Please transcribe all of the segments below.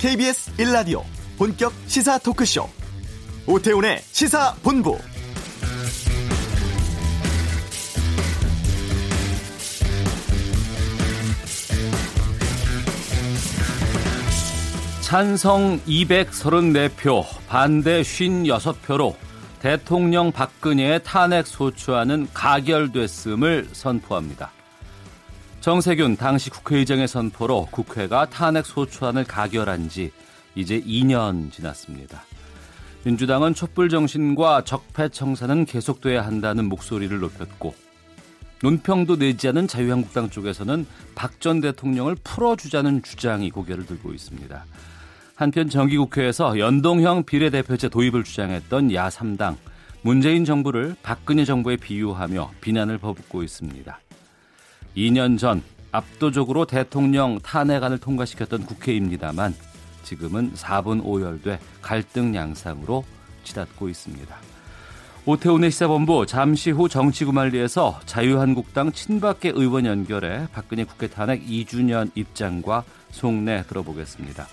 KBS 1라디오 본격 시사 토크쇼 오태훈의 시사본부. 찬성 234표, 반대 56표로 대통령 박근혜의 탄핵 소추안은 가결됐음을 선포합니다. 정세균 당시 국회의장의 선포로 국회가 탄핵 소추안을 가결한 지 이제 2년 지났습니다. 민주당은 촛불 정신과 적폐청산은 계속돼야 한다는 목소리를 높였고 논평도 내지 않은 자유한국당 쪽에서는 박 전 대통령을 풀어주자는 주장이 고개를 들고 있습니다. 한편 정기국회에서 연동형 비례대표제 도입을 주장했던 야3당, 문재인 정부를 박근혜 정부에 비유하며 비난을 퍼붓고 있습니다. 2년 전 압도적으로 대통령 탄핵안을 통과시켰던 국회입니다만 지금은 4분 오열돼 갈등 양상으로 치닫고 있습니다. 오태훈의 시사본부, 잠시 후 정치구만리에서 자유한국당 친박계 의원 연결해 박근혜 국회 탄핵 2주년 입장과 속내 들어보겠습니다.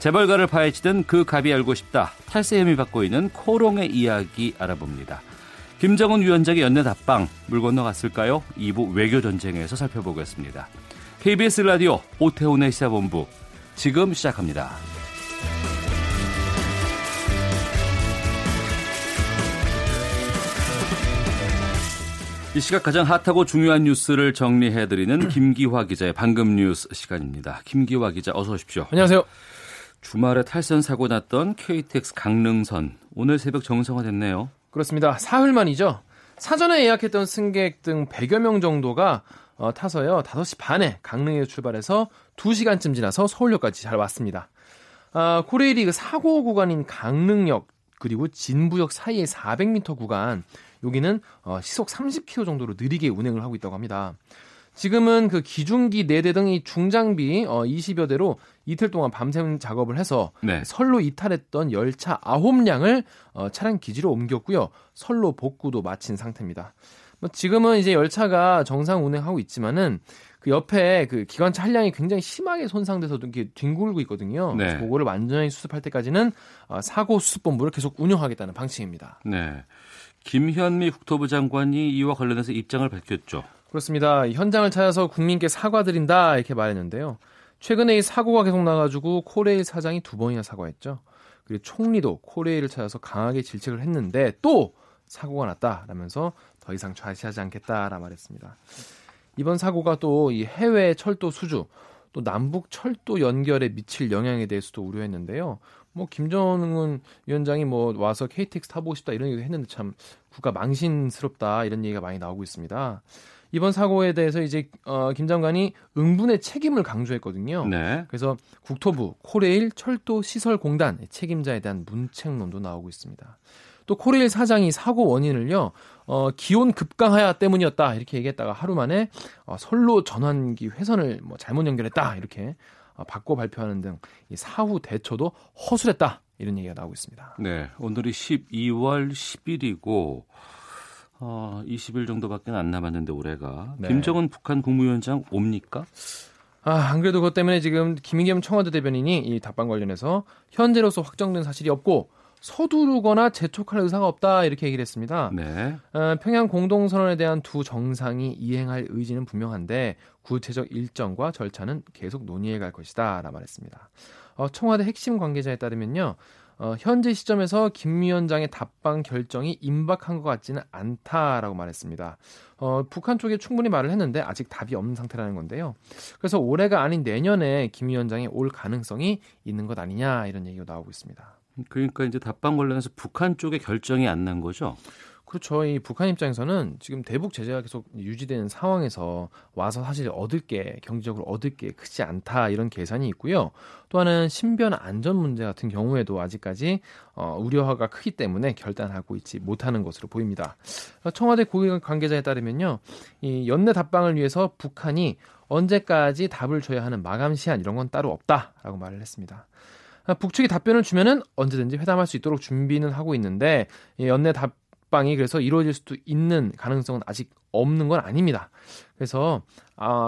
재벌가를 파헤치던 그 갑이 알고 싶다. 탈세 혐의 받고 있는 코롱의 이야기 알아봅니다. 김정은 위원장의 연내 답방, 물 건너갔을까요? 2부 외교전쟁에서 살펴보겠습니다. KBS 라디오 오태훈의 시사본부, 지금 시작합니다. 이 시각 가장 핫하고 중요한 뉴스를 정리해드리는 김기화 기자의 방금 뉴스 시간입니다. 김기화 기자, 어서 오십시오. 안녕하세요. 주말에 탈선 사고 났던 KTX 강릉선, 오늘 새벽 정상화됐네요. 그렇습니다. 사흘 만이죠. 사전에 예약했던 승객 등 100여 명 정도가 타서요. 5시 반에 강릉에 출발해서 2시간쯤 지나서 서울역까지 잘 왔습니다. 코레일이 그 사고 구간인 강릉역 그리고 진부역 사이의 400m 구간, 여기는 시속 30km 정도로 느리게 운행을 하고 있다고 합니다. 지금은 그 기중기 4대 등이 중장비 20여 대로 이틀 동안 밤샘 작업을 해서 선로 이탈했던 열차 9량을 차량 기지로 옮겼고요. 선로 복구도 마친 상태입니다. 지금은 이제 열차가 정상 운행하고 있지만은 그 옆에 그 기관차 1량이 굉장히 심하게 손상돼서 이렇게 뒹굴고 있거든요. 네. 그거를 완전히 수습할 때까지는 사고 수습본부를 계속 운영하겠다는 방침입니다. 네. 김현미 국토부 장관이 이와 관련해서 입장을 밝혔죠. 그렇습니다. 현장을 찾아서 국민께 사과드린다 이렇게 말했는데요. 최근에 이 사고가 계속 나가지고 코레일 사장이 2번이나 사과했죠. 그리고 총리도 코레일을 찾아서 강하게 질책을 했는데 또 사고가 났다라면서 더 이상 좌시하지 않겠다라 말했습니다. 이번 사고가 또 이 해외 철도 수주, 또 남북 철도 연결에 미칠 영향에 대해서도 우려했는데요. 김정은 위원장이 와서 KTX 타보고 싶다 이런 얘기도 했는데 참 국가 망신스럽다 이런 얘기가 많이 나오고 있습니다. 이번 사고에 대해서 이제 김 장관이 응분의 책임을 강조했거든요. 네. 그래서 국토부, 코레일 철도시설공단 책임자에 대한 문책론도 나오고 있습니다. 또 코레일 사장이 사고 원인을요, 기온 급강하야 때문이었다 이렇게 얘기했다가 하루 만에 선로 전환기 회선을 잘못 연결했다 이렇게 바꿔 발표하는 등 이 사후 대처도 허술했다 이런 얘기가 나오고 있습니다. 네, 오늘이 12월 10일이고 20일 정도밖에 안 남았는데 올해가. 네. 김정은 북한 국무위원장 옵니까? 안 그래도 그것 때문에 지금 김인겸 청와대 대변인이 이 답방 관련해서 현재로서 확정된 사실이 없고 서두르거나 재촉할 의사가 없다 이렇게 얘기를 했습니다. 네. 평양 공동선언에 대한 두 정상이 이행할 의지는 분명한데 구체적 일정과 절차는 계속 논의해 갈 것이다 라고 말했습니다. 청와대 핵심 관계자에 따르면요, 현재 시점에서 김 위원장의 답방 결정이 임박한 것 같지는 않다라고 말했습니다. 북한 쪽에 충분히 말을 했는데 아직 답이 없는 상태라는 건데요. 그래서 올해가 아닌 내년에 김 위원장이 올 가능성이 있는 것 아니냐 이런 얘기가 나오고 있습니다. 그러니까 이제 답방 관련해서 북한 쪽에 결정이 안 난 거죠? 그렇죠. 이 북한 입장에서는 지금 대북 제재가 계속 유지되는 상황에서 와서 사실 얻을 게, 경제적으로 얻을 게 크지 않다 이런 계산이 있고요. 또 하나는 신변 안전 문제 같은 경우에도 아직까지 우려가 크기 때문에 결단하고 있지 못하는 것으로 보입니다. 청와대 고위 관계자에 따르면요, 이 연내 답방을 위해서 북한이 언제까지 답을 줘야 하는 마감 시한 이런 건 따로 없다라고 말을 했습니다. 북측이 답변을 주면은 언제든지 회담할 수 있도록 준비는 하고 있는데 연내 답 북방이 그래서 이루어질 수도 있는 가능성은 아직 없는 건 아닙니다. 그래서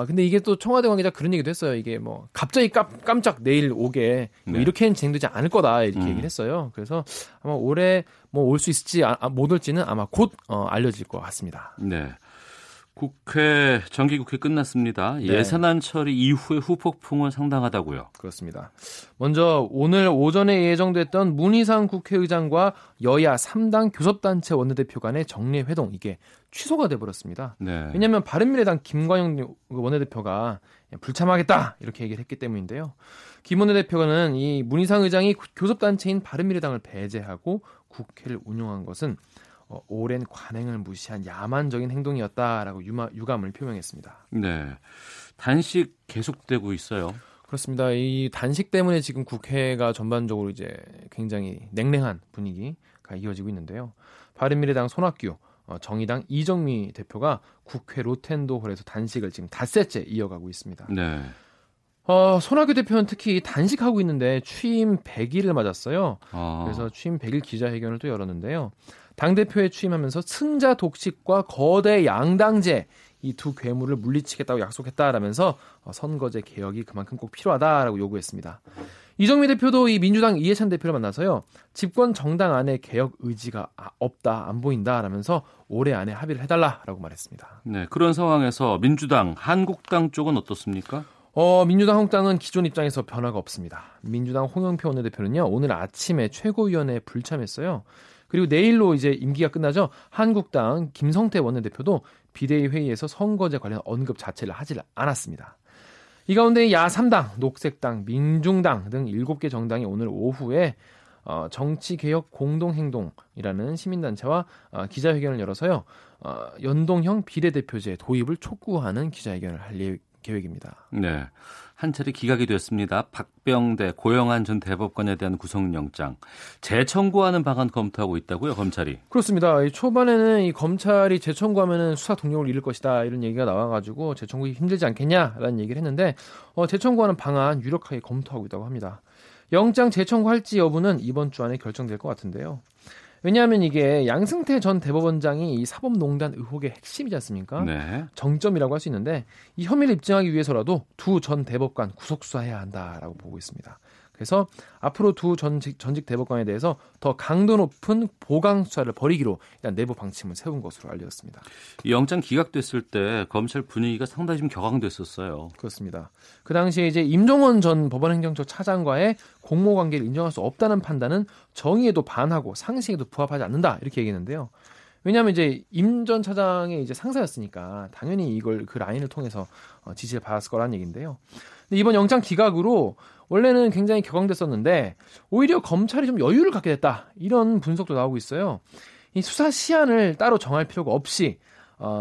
근데 이게 또 청와대 관계자 그런 얘기도 했어요. 이게 뭐 갑자기 깜짝 내일 오게 뭐 이렇게는 진행되지 않을 거다 이렇게 얘기를 했어요. 그래서 아마 올해 뭐 올 수 있을지 못 올지는 아마 곧 알려질 것 같습니다. 네. 국회 정기국회 끝났습니다. 네. 예산안 처리 이후의 후폭풍은 상당하다고요. 그렇습니다. 먼저 오늘 오전에 예정됐던 문희상 국회의장과 여야 3당 교섭단체 원내대표 간의 정례회동 이게 취소가 돼버렸습니다. 네. 왜냐하면 바른미래당 김관영 원내대표가 불참하겠다 이렇게 얘기를 했기 때문인데요. 김 원내대표는 이 문희상 의장이 교섭단체인 바른미래당을 배제하고 국회를 운영한 것은 오랜 관행을 무시한 야만적인 행동이었다라고 유감을 표명했습니다. 네, 단식 계속되고 있어요. 그렇습니다. 이 단식 때문에 지금 국회가 전반적으로 이제 굉장히 냉랭한 분위기가 이어지고 있는데요. 바른미래당 손학규, 정의당 이정미 대표가 국회 로텐도홀에서 단식을 지금 닷새째 이어가고 있습니다. 네. 손학규 대표는 특히 단식하고 있는데 취임 100일을 맞았어요. 그래서 취임 100일 기자회견을 또 열었는데요. 당대표에 취임하면서 승자 독식과 거대 양당제 이 두 괴물을 물리치겠다고 약속했다라면서 선거제 개혁이 그만큼 꼭 필요하다라고 요구했습니다. 이정미 대표도 이 민주당 이해찬 대표를 만나서요. 집권 정당 안에 개혁 의지가 없다, 안 보인다라면서 올해 안에 합의를 해달라라고 말했습니다. 네, 그런 상황에서 민주당, 한국당 쪽은 어떻습니까? 민주당 한국당은 기존 입장에서 변화가 없습니다. 민주당 홍영표 원내대표는요. 오늘 아침에 최고위원회에 불참했어요. 그리고 내일로 이제 임기가 끝나죠. 한국당 김성태 원내대표도 비대위 회의에서 선거제 관련 언급 자체를 하질 않았습니다. 이 가운데 야3당, 녹색당, 민중당 등 7개 정당이 오늘 오후에 정치개혁 공동행동이라는 시민단체와 기자회견을 열어서요. 연동형 비례대표제 도입을 촉구하는 기자회견을 할 계획입니다. 네, 한 차례 기각이 됐습니다. 박병대, 고영한 전 대법관에 대한 구속영장 재청구하는 방안 검토하고 있다고요, 검찰이? 그렇습니다. 초반에는 이 검찰이 재청구하면 수사 동력을 잃을 것이다 이런 얘기가 나와가지고 재청구가 힘들지 않겠냐라는 얘기를 했는데 재청구하는 방안 유력하게 검토하고 있다고 합니다. 영장 재청구할지 여부는 이번 주 안에 결정될 것 같은데요. 왜냐하면 이게 양승태 전 대법원장이 이 사법농단 의혹의 핵심이지 않습니까? 네. 정점이라고 할 수 있는데 이 혐의를 입증하기 위해서라도 두 전 대법관 구속수사해야 한다라고 보고 있습니다. 그래서 앞으로 두 전직 대법관에 대해서 더 강도 높은 보강 수사를 벌이기로 일단 내부 방침을 세운 것으로 알려졌습니다. 이 영장 기각됐을 때 검찰 분위기가 상당히 좀 격앙됐었어요. 그렇습니다. 그 당시에 이제 임종원 전 법원행정처 차장과의 공모관계를 인정할 수 없다는 판단은 정의에도 반하고 상식에도 부합하지 않는다 이렇게 얘기했는데요. 왜냐하면 이제 임 전 차장의 이제 상사였으니까 당연히 이걸 그 라인을 통해서 지시를 받았을 거라는 얘기인데요. 근데 이번 영장 기각으로 원래는 굉장히 격앙됐었는데 오히려 검찰이 좀 여유를 갖게 됐다 이런 분석도 나오고 있어요. 이 수사 시한을 따로 정할 필요가 없이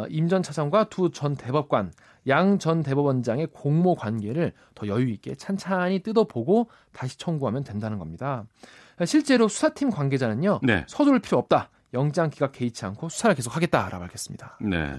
임 전 차장과 두 전 대법관, 양 전 대법원장의 공모 관계를 더 여유 있게 찬찬히 뜯어보고 다시 청구하면 된다는 겁니다. 실제로 수사팀 관계자는요, 네. 서두를 필요 없다. 영장 기각 개의치 않고 수사를 계속하겠다라고 밝혔습니다. 네.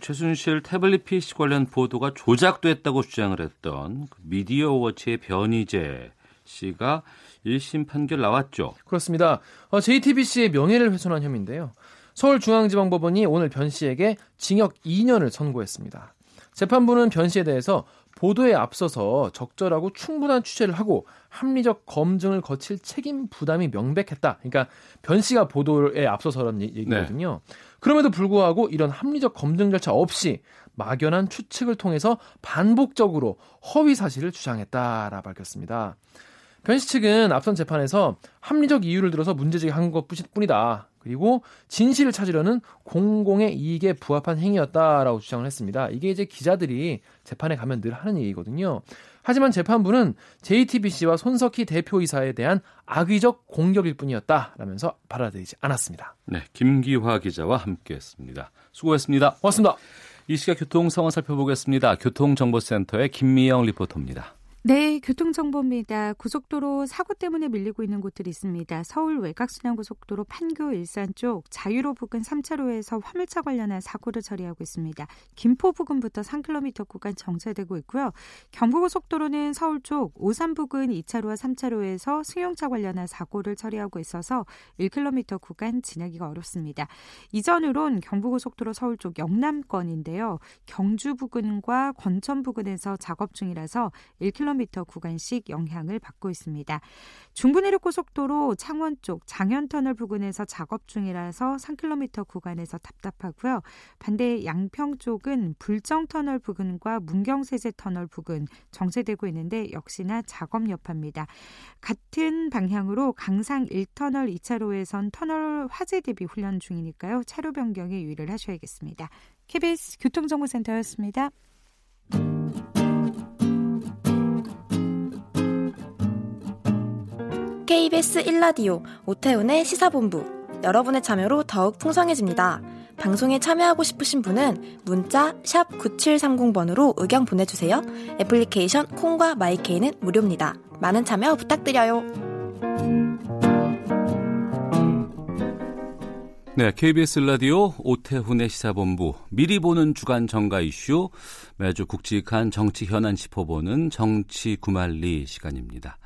최순실 태블릿 PC 관련 보도가 조작됐다고 주장을 했던 미디어워치의 변희재 씨가 1심 판결 나왔죠. 그렇습니다. JTBC의 명예를 훼손한 혐의인데요. 서울중앙지방법원이 오늘 변 씨에게 징역 2년을 선고했습니다. 재판부는 변 씨에 대해서 보도에 앞서서 적절하고 충분한 취재를 하고 합리적 검증을 거칠 책임 부담이 명백했다. 그러니까 변 씨가 보도에 앞서서라는 얘기거든요. 네. 그럼에도 불구하고 이런 합리적 검증 절차 없이 막연한 추측을 통해서 반복적으로 허위 사실을 주장했다라고 밝혔습니다. 변 씨 측은 앞선 제판에서 합리적 이유를 들어서 문제제기한 것뿐이다. 그리고 진실을 찾으려는 공공의 이익에 부합한 행위였다라고 주장을 했습니다. 이게 이제 기자들이 재판에 가면 늘 하는 얘기거든요. 하지만 재판부는 JTBC와 손석희 대표이사에 대한 악의적 공격일 뿐이었다라면서 받아들이지 않았습니다. 네, 김기화 기자와 함께했습니다. 수고했습니다. 고맙습니다. 이 시각 교통 상황 살펴보겠습니다. 교통정보센터의 김미영 리포터입니다. 네, 교통정보입니다. 고속도로 사고 때문에 밀리고 있는 곳들이 있습니다. 서울 외곽순환고속도로 판교 일산 쪽 자유로 부근 3차로에서 화물차 관련한 사고를 처리하고 있습니다. 김포 부근부터 3km 구간 정체되고 있고요. 경부고속도로는 서울 쪽 오산 부근 2차로와 3차로에서 승용차 관련한 사고를 처리하고 있어서 1km 구간 지나기가 어렵습니다. 이전으론 경부고속도로 서울 쪽 영남권인데요. 경주 부근과 권천 부근에서 작업 중이라서 1km 구간씩 영향을 받고 있습니다. 중부내륙고속도로 창원 쪽 장현터널 부근에서 작업 중이라서 3km 구간에서 답답하고요. 반대 양평 쪽은 불정터널 부근과 문경세제터널 부근 정체되고 있는데 역시나 작업 여파입니다. 같은 방향으로 강상 1터널 2차로에선 터널 화재 대비 훈련 중이니까요. 차로 변경에 유의를 하셔야겠습니다. KBS 교통정보센터였습니다. KBS 1라디오 오태훈의 시사본부, 여러분의 참여로 더욱 풍성해집니다. 방송에 참여하고 싶으신 분은 문자 샵 9730번으로 의견 보내주세요. 애플리케이션 콩과 마이케이는 무료입니다. 많은 참여 부탁드려요. 네, KBS 1라디오 오태훈의 시사본부, 미리 보는 주간 정가 이슈, 매주 굵직한 정치 현안 짚어보는 정치 구말리 시간입니다.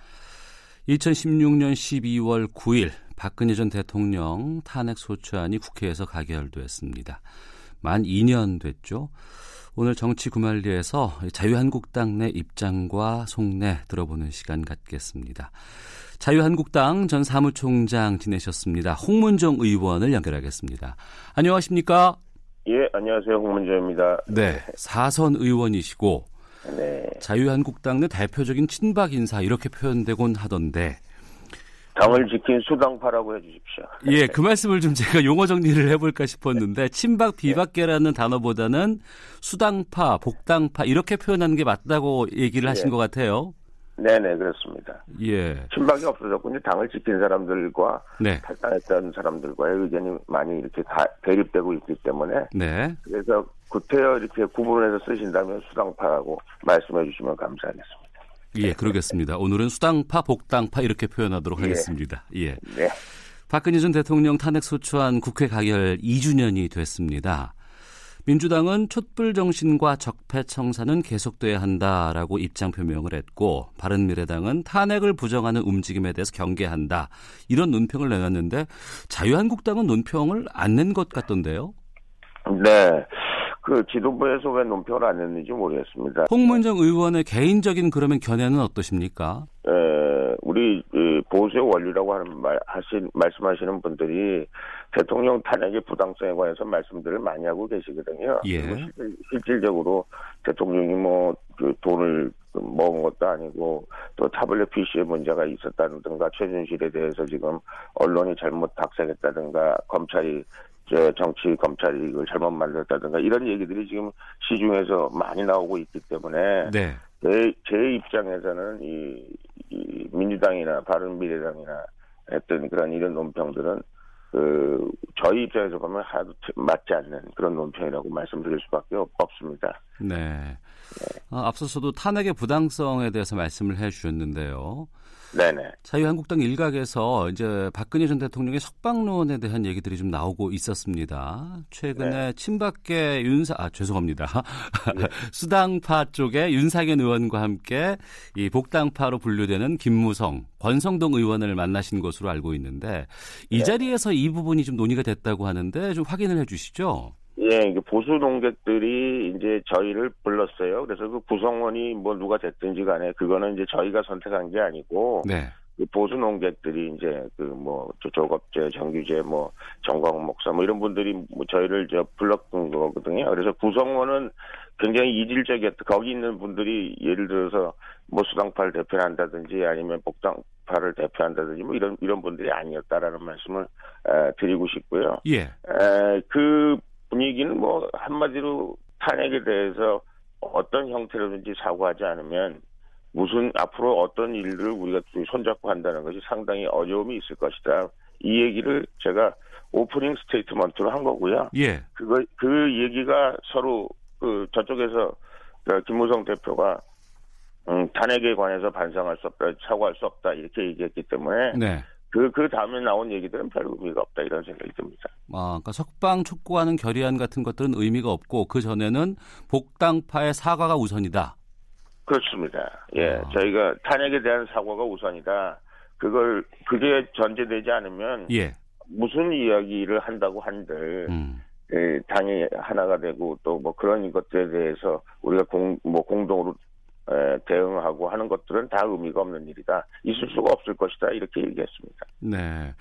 2016년 12월 9일 박근혜 전 대통령 탄핵소추안이 국회에서 가결됐습니다. 만 2년 됐죠. 오늘 정치 구말리에서 자유한국당 내 입장과 속내 들어보는 시간 갖겠습니다. 자유한국당 전 사무총장 지내셨습니다. 홍문정 의원을 연결하겠습니다. 안녕하십니까? 예, 안녕하세요. 홍문정입니다. 네, 사선 의원이시고 네. 자유한국당 내 대표적인 친박 인사 이렇게 표현되곤 하던데, 당을 지킨 수당파라고 해주십시오. 예, 그 말씀을 좀 제가 용어 정리를 해볼까 싶었는데, 친박 비박계라는 단어보다는 수당파, 복당파 이렇게 표현하는 게 맞다고 얘기를 하신 것 같아요. 네네, 그렇습니다. 예. 친박이 없어졌고 이제 당을 지킨 사람들과 탈당했던 사람들과의 의견이 많이 이렇게 다 대립되고 있기 때문에 그래서 구태여 이렇게 구분해서 쓰신다면 수당파라고 말씀해 주시면 감사하겠습니다. 예, 그러겠습니다. 오늘은 수당파, 복당파 이렇게 표현하도록 하겠습니다. 예. 네. 박근혜 전 대통령 탄핵소추안 국회 가결 2주년이 됐습니다. 민주당은 촛불정신과 적폐청산은 계속돼야 한다라고 입장 표명을 했고, 바른미래당은 탄핵을 부정하는 움직임에 대해서 경계한다, 이런 논평을 내놨는데 자유한국당은 논평을 안 낸 것 같던데요. 네. 그 지도부에서 왜 논평을 안 했는지 모르겠습니다. 홍문정 의원의 개인적인 그러면 견해는 어떠십니까? 우리 보수의 원리라고 하는 말씀하시는 분들이 대통령 탄핵의 부당성에 관해서 말씀들을 많이 하고 계시거든요. 예. 실질적으로 대통령이 뭐 그 돈을 먹은 것도 아니고 또 타블렛 PC의 문제가 있었다든가 최순실에 대해서 지금 언론이 잘못 닥색했다든가 검찰이 정치 검찰이 이걸 잘못 만들었다든가 이런 얘기들이 지금 시중에서 많이 나오고 있기 때문에 제 입장에서는 이 민주당이나 바른미래당이나 했던 그런 이런 논평들은 그 저희 입장에서 보면 하나도 맞지 않는 그런 논평이라고 말씀드릴 수밖에 없습니다. 네. 앞서서도 탄핵의 부당성에 대해서 말씀을 해주셨는데요. 네네. 자유한국당 일각에서 이제 박근혜 전 대통령의 석방론에 대한 얘기들이 좀 나오고 있었습니다. 최근에 친박계 수당파 쪽의 윤상현 의원과 함께 이 복당파로 분류되는 김무성, 권성동 의원을 만나신 것으로 알고 있는데 이 자리에서 이 부분이 좀 논의가 됐다고 하는데 좀 확인을 해주시죠. 예, 보수 동객들이 이제 저희를 불렀어요. 그래서 그 구성원이 뭐 누가 됐든지 간에 그거는 이제 저희가 선택한 게 아니고, 그 보수 농객들이 이제 그 뭐 조갑재, 정규재, 뭐 정광훈 목사 뭐 이런 분들이 뭐 저희를 저 불렀던 거거든요. 그래서 구성원은 굉장히 이질적이었다. 거기 있는 분들이 예를 들어서 뭐 수당파를 대표한다든지 아니면 복당파를 대표한다든지 뭐 이런 분들이 아니었다라는 말씀을 드리고 싶고요. 예. 그 분위기는 뭐 한마디로 탄핵에 대해서 어떤 형태로든지 사과하지 않으면 무슨 앞으로 어떤 일들을 우리가 손잡고 한다는 것이 상당히 어려움이 있을 것이다. 이 얘기를 제가 오프닝 스테이트먼트로 한 거고요. 예. 그 얘기가 서로 그 저쪽에서 김무성 대표가 탄핵에 관해서 반성할 수 없다, 사과할 수 없다 이렇게 얘기했기 때문에 네. 그 다음에 나온 얘기들은 별 의미가 없다 이런 생각이 듭니다. 아, 그러니까 석방 촉구하는 결의안 같은 것들은 의미가 없고 그 전에는 복당파의 사과가 우선이다. 그렇습니다. 예, 아. 저희가 탄핵에 대한 사과가 우선이다. 그게 전제되지 않으면 예. 무슨 이야기를 한다고 한들 예, 당이 하나가 되고 또 뭐 그런 것들에 대해서 우리가 공동으로 대응하고 하는 것들은 다 의미가 없는 일이다. 있을 수가 없을 것이다. 이렇게 얘기했습니다. 네.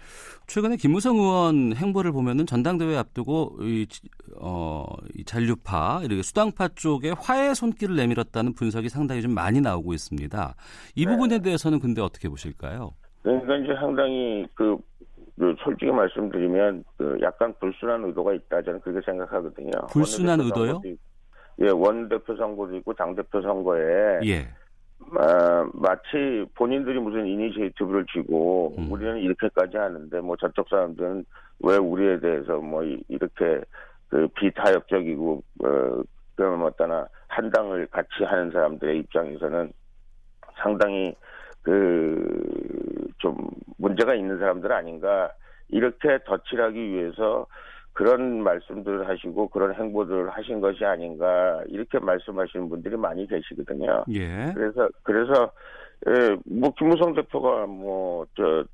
최근에 김무성 의원 행보를 보면은 전당대회 앞두고 이 잔류파, 이렇게 수당파 쪽에 화해 손길을 내밀었다는 분석이 상당히 좀 많이 나오고 있습니다. 이 부분에 대해서는 근데 어떻게 보실까요? 그러니까 이제 상당히 솔직히 말씀드리면 약간 불순한 의도가 있다. 저는 그렇게 생각하거든요. 불순한 의도요? 예, 원대표 선거도 있고 당대표 선거에 예. 마치 본인들이 무슨 이니셔티브를 쥐고 우리는 이렇게까지 하는데 뭐 저쪽 사람들은 왜 우리에 대해서 뭐 이렇게 비타협적이고 그런 어떠나 한당을 같이 하는 사람들의 입장에서는 상당히 좀 문제가 있는 사람들 아닌가 이렇게 덧칠하기 위해서 그런 말씀들을 하시고 그런 행보들을 하신 것이 아닌가 이렇게 말씀하시는 분들이 많이 계시거든요. 예. 그래서 뭐 김무성 대표가 뭐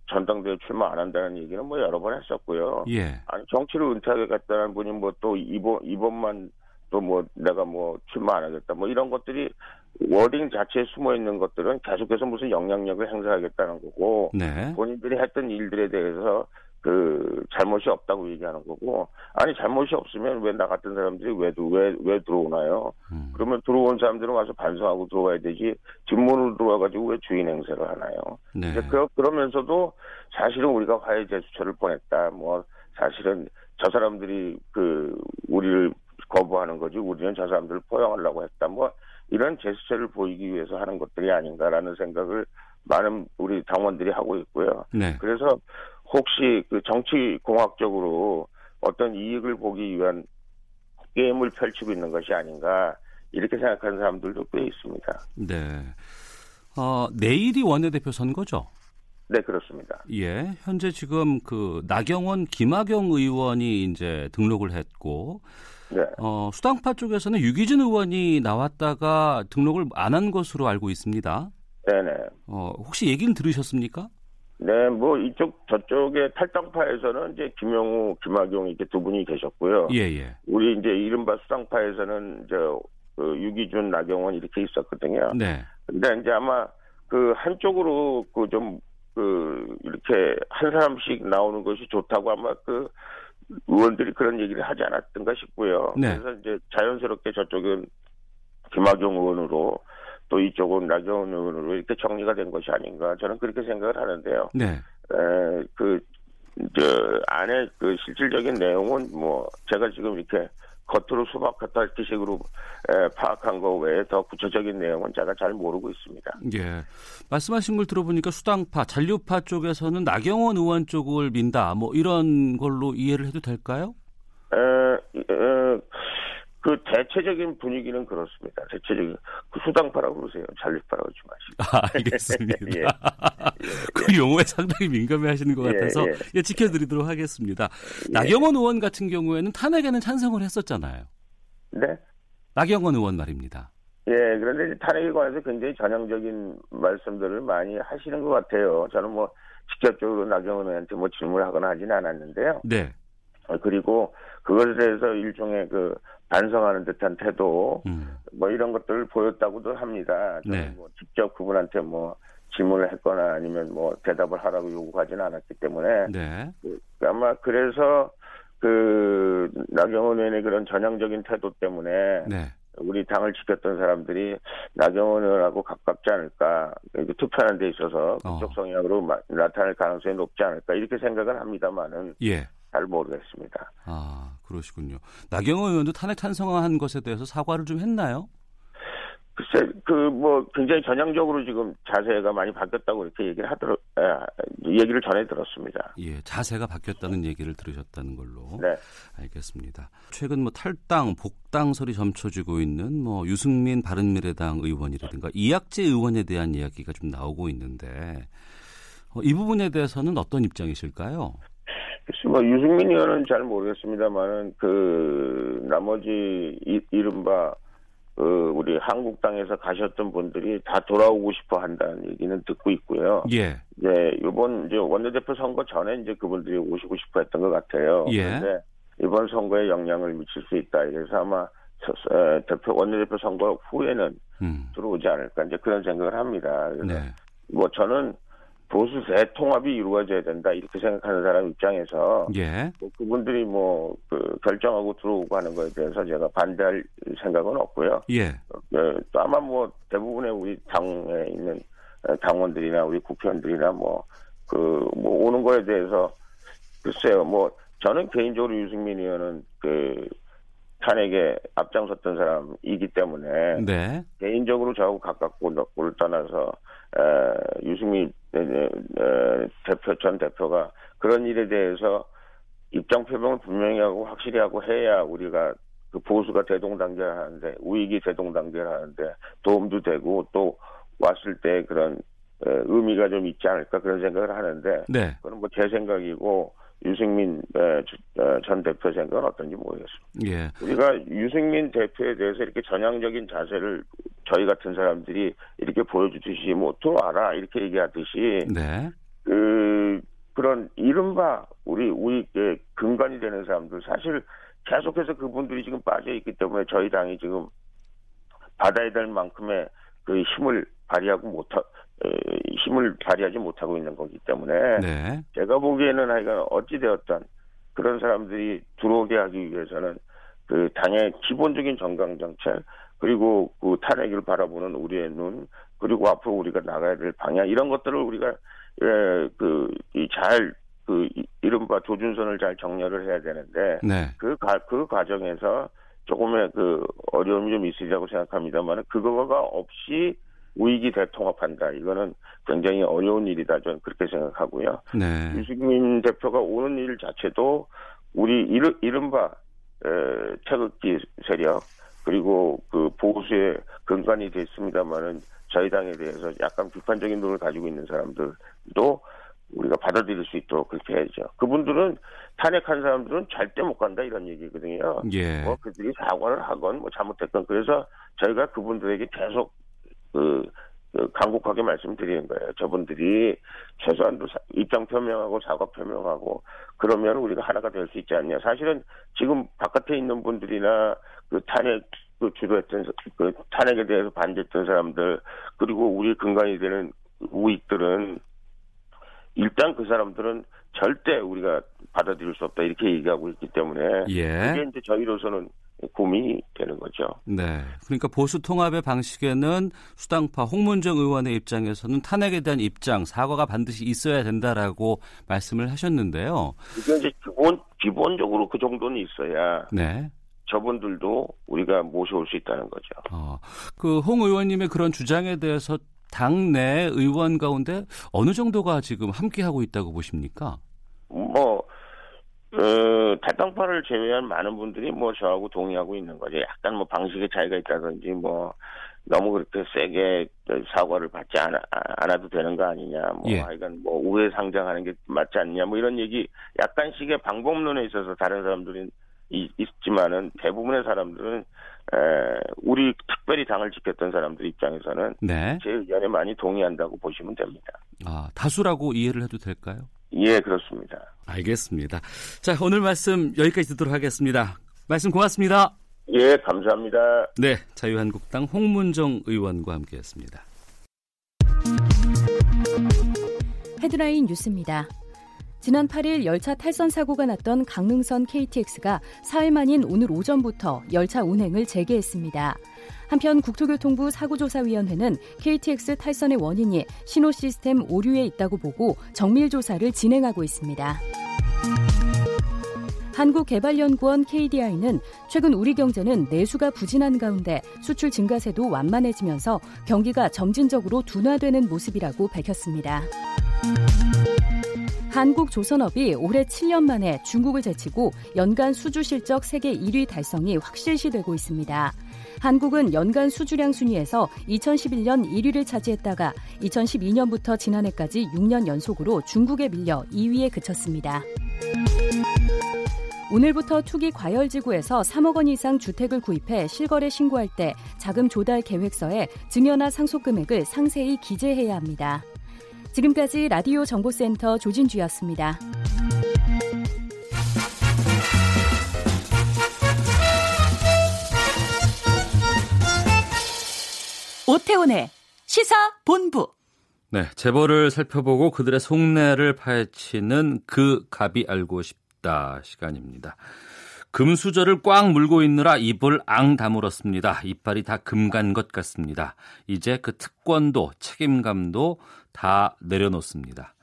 전당대회 출마 안 한다는 얘기는 뭐 여러 번 했었고요. 예. 아니 정치를 은퇴하게 갔다는 분이 뭐 또 이번만 또 뭐 내가 뭐 출마 안 하겠다 뭐 이런 것들이 워딩 자체에 숨어 있는 것들은 계속해서 무슨 영향력을 행사하겠다는 거고 네. 본인들이 했던 일들에 대해서. 잘못이 없다고 얘기하는 거고, 아니, 잘못이 없으면 왜 나 같은 사람들이 왜 들어오나요? 그러면 들어온 사람들은 와서 반성하고 들어와야 되지, 뒷문으로 들어와가지고 왜 주인 행세를 하나요? 네. 그러면서도 사실은 우리가 화해 제스처를 보냈다. 뭐, 사실은 저 사람들이 우리를 거부하는 거지, 우리는 저 사람들을 포용하려고 했다. 뭐, 이런 제스처를 보이기 위해서 하는 것들이 아닌가라는 생각을 많은 우리 당원들이 하고 있고요. 네. 그래서, 혹시 정치공학적으로 어떤 이익을 보기 위한 게임을 펼치고 있는 것이 아닌가 이렇게 생각하는 사람들도 꽤 있습니다. 네. 내일이 원내대표 선거죠? 네, 그렇습니다. 예. 현재 지금 나경원, 김학용 의원이 이제 등록을 했고, 네. 수당파 쪽에서는 유기준 의원이 나왔다가 등록을 안 한 것으로 알고 있습니다. 네네. 혹시 얘기는 들으셨습니까? 네, 뭐, 이쪽, 저쪽에 탈당파에서는 이제 김영우, 김학용 이렇게 두 분이 계셨고요. 예, 예. 우리 이제 이른바 수당파에서는 이제 유기준, 나경원 이렇게 있었거든요. 네. 근데 이제 아마 한쪽으로 이렇게 한 사람씩 나오는 것이 좋다고 아마 의원들이 그런 얘기를 하지 않았던가 싶고요. 네. 그래서 이제 자연스럽게 저쪽은 김학용 의원으로 또 이쪽은 나경원 의원으로 이렇게 정리가 된 것이 아닌가 저는 그렇게 생각을 하는데요. 네. 안에 실질적인 내용은 뭐 제가 지금 이렇게 겉으로 수박같기식으로 파악한 거 외에 더 구체적인 내용은 제가 잘 모르고 있습니다. 예. 말씀하신 걸 들어보니까 수당파, 잔류파 쪽에서는 나경원 의원 쪽을 민다. 뭐 이런 걸로 이해를 해도 될까요? 대체적인 분위기는 그렇습니다. 대체적인, 수당파라고 그러세요. 잔류파라고 하지 마시고. 아, 알겠습니다. 예, 예. 용어에 상당히 민감해 하시는 것 같아서, 예, 지켜드리도록 하겠습니다. 예. 나경원 의원 같은 경우에는 탄핵에는 찬성을 했었잖아요. 네. 나경원 의원 말입니다. 예, 그런데 탄핵에 관해서 굉장히 전향적인 말씀들을 많이 하시는 것 같아요. 저는 뭐, 직접적으로 나경원 의원한테 뭐 질문을 하거나 하진 않았는데요. 네. 그리고 그것에 대해서 일종의 반성하는 듯한 태도, 뭐 이런 것들을 보였다고도 합니다. 저는 네. 뭐 직접 그분한테 뭐 질문을 했거나 아니면 뭐 대답을 하라고 요구하지는 않았기 때문에. 네. 아마 그래서 나경원 의원의 그런 전향적인 태도 때문에. 네. 우리 당을 지켰던 사람들이 나경원 의원하고 가깝지 않을까, 투표하는 데 있어서 그쪽 성향으로 나타날 가능성이 높지 않을까, 이렇게 생각은 합니다만은. 예. 잘 모르겠습니다. 아, 그러시군요. 나경원 의원도 탄핵 찬성한 것에 대해서 사과를 좀 했나요? 글쎄, 굉장히 전향적으로 지금 자세가 많이 바뀌었다고 이렇게 얘기를 전해 들었습니다. 예, 자세가 바뀌었다는 얘기를 들으셨다는 걸로. 네. 알겠습니다. 최근 탈당, 복당설이 점쳐지고 있는 유승민 바른미래당 의원이라든가 이학재 의원에 대한 이야기가 좀 나오고 있는데, 이 부분에 대해서는 어떤 입장이실까요? 글쎄, 유승민 의원은 잘 모르겠습니다만은 나머지 이른바 우리 한국당에서 가셨던 분들이 다 돌아오고 싶어 한다는 얘기는 듣고 있고요. 예. 네, 이번 이제 원내대표 선거 전에 이제 그분들이 오시고 싶어 했던 것 같아요. 예. 그런데 이번 선거에 영향을 미칠 수 있다. 그래서 아마 원내대표 선거 후에는 들어오지 않을까 이제 그런 생각을 합니다. 그래서 네. 저는 보수 대통합이 이루어져야 된다 이렇게 생각하는 사람 입장에서 예. 그분들이 결정하고 들어오고 하는 거에 대해서 제가 반대할 생각은 없고요. 예. 또 아마 대부분의 우리 당에 있는 당원들이나 우리 국회의원들이나 오는 거에 대해서 글쎄요. 저는 개인적으로 유승민 의원은 탄핵에 앞장섰던 사람이기 때문에 네. 개인적으로 저하고 가깝고 넓고를 떠나서 유승민 전 대표가 그런 일에 대해서 입장 표명을 분명히 하고 확실히 하고 해야 우리가 보수가 대동단결하는데 우익이 대동단결하는데 도움도 되고 또 왔을 때 그런 의미가 좀 있지 않을까 그런 생각을 하는데 네. 그건 제 생각이고 유승민 전 대표 생각은 어떤지 모르겠습니다. 예. 우리가 유승민 대표에 대해서 이렇게 전향적인 자세를 저희 같은 사람들이 이렇게 보여주듯이 들어와라 이렇게 얘기하듯이 네. 그런 이른바 우리 우익의 근간이 되는 사람들 사실 계속해서 그분들이 지금 빠져있기 때문에 저희 당이 지금 받아야 될 만큼의 힘을 발휘하지 못하고 있는 거기 때문에 네. 제가 보기에는 하여간 어찌되었던 그런 사람들이 들어오게 하기 위해서는 당의 기본적인 정강정책 그리고 탄핵을 바라보는 우리의 눈 그리고 앞으로 우리가 나가야 될 방향 이런 것들을 우리가 이른바 조준선을 잘 정렬을 해야 되는데 네. 그 과정에서 조금의 어려움이 좀 있으리라고 생각합니다만 그거가 없이 우익이 대통합한다. 이거는 굉장히 어려운 일이다. 저는 그렇게 생각하고요. 네. 유승민 대표가 오는 일 자체도 우리 이른바 태극기 세력 그리고 보수의 근간이 됐습니다만은 저희 당에 대해서 약간 비판적인 눈을 가지고 있는 사람들도 우리가 받아들일 수 있도록 그렇게 해야죠. 그분들은 탄핵한 사람들은 절대 못 간다 이런 얘기거든요. 예. 그들이 사과를 하건 잘못했건 그래서 저희가 그분들에게 계속 간곡하게 말씀드리는 거예요. 저분들이 최소한도 입장 표명하고 사과 표명하고 그러면 우리가 하나가 될 수 있지 않냐. 사실은 지금 바깥에 있는 분들이나 탄핵 주도했던 탄핵에 대해서 반대했던 사람들 그리고 우리 근간이 되는 우익들은 일단 그 사람들은 절대 우리가 받아들일 수 없다 이렇게 얘기하고 있기 때문에 예. 그게 이제 저희로서는 고민이 되는 거죠. 네, 그러니까 보수 통합의 방식에는 수당파 홍문정 의원의 입장에서는 탄핵에 대한 입장, 사과가 반드시 있어야 된다라고 말씀을 하셨는데요. 그게 이제 기본적으로 그 정도는 있어야. 네. 저분들도 우리가 모셔올 수 있다는 거죠. 홍 의원님의 그런 주장에 대해서 당내 의원 가운데 어느 정도가 지금 함께하고 있다고 보십니까? 탈당파를 제외한 많은 분들이 저하고 동의하고 있는 거죠. 약간 방식의 차이가 있다든지 너무 그렇게 세게 사과를 받지 않아도 되는 거 아니냐. 예. 하여간 우회 상장하는 게 맞지 않냐. 이런 얘기 약간씩의 방법론에 있어서 다른 사람들은 있지만은 대부분의 사람들은 우리 특별히 당을 지켰던 사람들 입장에서는 네. 제 의견에 많이 동의한다고 보시면 됩니다. 다수라고 이해를 해도 될까요? 예, 그렇습니다. 알겠습니다. 자, 오늘 말씀 여기까지 듣도록 하겠습니다. 말씀 고맙습니다. 예, 감사합니다. 네, 자유한국당 홍문정 의원과 함께했습니다. 헤드라인 뉴스입니다. 지난 8일 열차 탈선 사고가 났던 강릉선 KTX가 4일 만인 오늘 오전부터 열차 운행을 재개했습니다. 한편 국토교통부 사고조사위원회는 KTX 탈선의 원인이 신호 시스템 오류에 있다고 보고 정밀 조사를 진행하고 있습니다. 한국개발연구원 KDI는 최근 우리 경제는 내수가 부진한 가운데 수출 증가세도 완만해지면서 경기가 점진적으로 둔화되는 모습이라고 밝혔습니다. 한국조선업이 올해 7년 만에 중국을 제치고 연간 수주 실적 세계 1위 달성이 확실시되고 있습니다. 한국은 연간 수주량 순위에서 2011년 1위를 차지했다가 2012년부터 지난해까지 6년 연속으로 중국에 밀려 2위에 그쳤습니다. 오늘부터 투기 과열지구에서 3억 원 이상 주택을 구입해 실거래 신고할 때 자금 조달 계획서에 증여나 상속금액을 상세히 기재해야 합니다. 지금까지 라디오 정보센터 조진주였습니다. 오태훈의 시사본부. 네, 재벌을 살펴보고 그들의 속내를 파헤치는 그 갑이 알고 싶다 시간입니다. 금수저를 꽉 물고 있느라 입을 앙 다물었습니다. 이빨이 다 금간 것 같습니다. 이제 그 특권도 책임감도 다 내려놓습니다.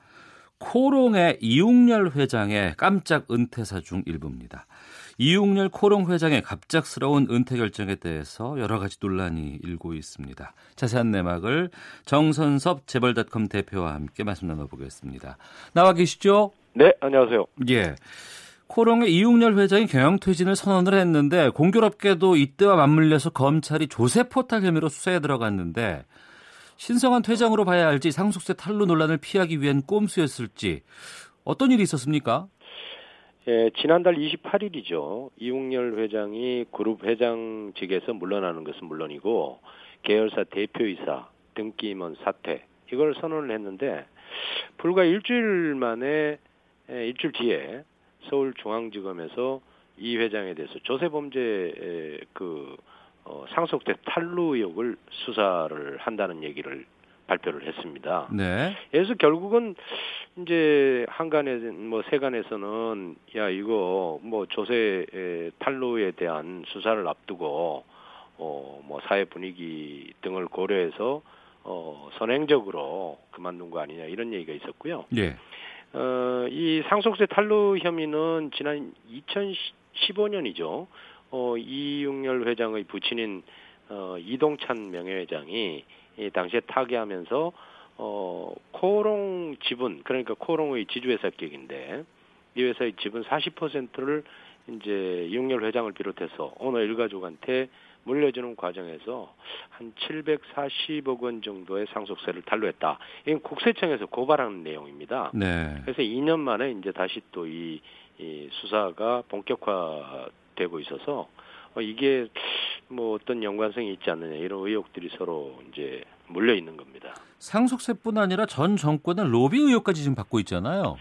코롱의 이웅열 회장의 깜짝 은퇴사 중 일부입니다. 이웅열 코롱 회장의 갑작스러운 은퇴 결정에 대해서 여러 가지 논란이 일고 있습니다. 자세한 내막을 정선섭 재벌닷컴 대표와 함께 말씀 나눠보겠습니다. 나와 계시죠? 네, 안녕하세요. 예. 코롱의 이웅열 회장이 경영퇴진을 선언을 했는데 공교롭게도 이때와 맞물려서 검찰이 조세포탈 혐의로 수사에 들어갔는데 신성한 퇴장으로 봐야 할지 상속세 탈루 논란을 피하기 위한 꼼수였을지 어떤 일이 있었습니까? 예, 지난달 28일이죠. 이웅열 회장이 그룹 회장직에서 물러나는 것은 물론이고 계열사 대표이사, 등기임원 사퇴 이걸 선언을 했는데 불과 일주일 뒤에 서울중앙지검에서 이 회장에 대해서 조세범죄 상속세 탈루 의혹을 수사를 한다는 얘기를 발표를 했습니다. 네. 그래서 결국은 이제 한간에 세간에서는 야 이거 조세 탈루에 대한 수사를 앞두고 사회 분위기 등을 고려해서 선행적으로 그만둔 거 아니냐 이런 얘기가 있었고요. 네. 이 상속세 탈루 혐의는 지난 2015년이죠. 이웅열 회장의 부친인 이동찬 명예회장이 이 당시에 타계하면서 코롱 지분, 그러니까 코롱의 지주회사격인데 이 회사의 지분 40%를 이제 이웅열 회장을 비롯해서 오너 일가족한테 물려주는 과정에서 한 740억 원 정도의 상속세를 탈루했다. 이건 국세청에서 고발하는 내용입니다. 네. 그래서 2년 만에 이제 다시 또 이 수사가 본격화되고 있어서 이게 어떤 연관성이 있지 않느냐 이런 의혹들이 서로 이제 물려 있는 겁니다. 상속세뿐 아니라 전 정권은 로비 의혹까지 지금 받고 있잖아요.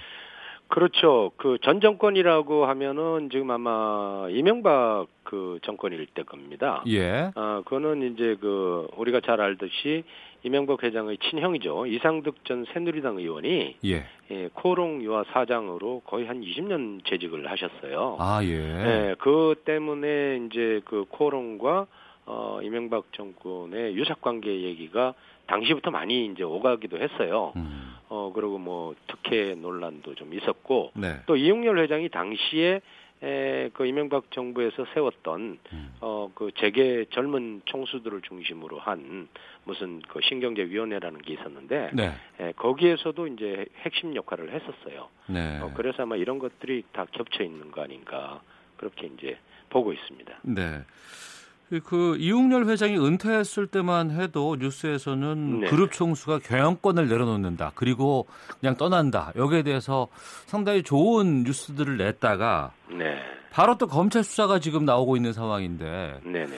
그렇죠. 그 전 정권이라고 하면은 지금 아마 이명박 그 정권일 때 겁니다. 예. 그거는 이제 우리가 잘 알듯이 이명박 회장의 친형이죠. 이상득 전 새누리당 의원이 예, 코롱 유아 사장으로 거의 한 20년 재직을 하셨어요. 아, 예. 예, 그 때문에 이제 그 코롱과 이명박 정권의 유착 관계 얘기가 당시부터 많이 이제 오가기도 했어요. 그리고 특혜 논란도 좀 있었고, 네. 또 이웅열 회장이 당시에 그 이명박 정부에서 세웠던 그 재계 젊은 총수들을 중심으로 한 무슨 그 신경제위원회라는 게 있었는데, 네. 거기에서도 이제 핵심 역할을 했었어요. 네. 그래서 아마 이런 것들이 다 겹쳐 있는 거 아닌가 그렇게 이제 보고 있습니다. 네. 이웅열 회장이 은퇴했을 때만 해도 뉴스에서는 네. 그룹 총수가 경영권을 내려놓는다. 그리고 그냥 떠난다. 여기에 대해서 상당히 좋은 뉴스들을 냈다가 네. 바로 또 검찰 수사가 지금 나오고 있는 상황인데 네네.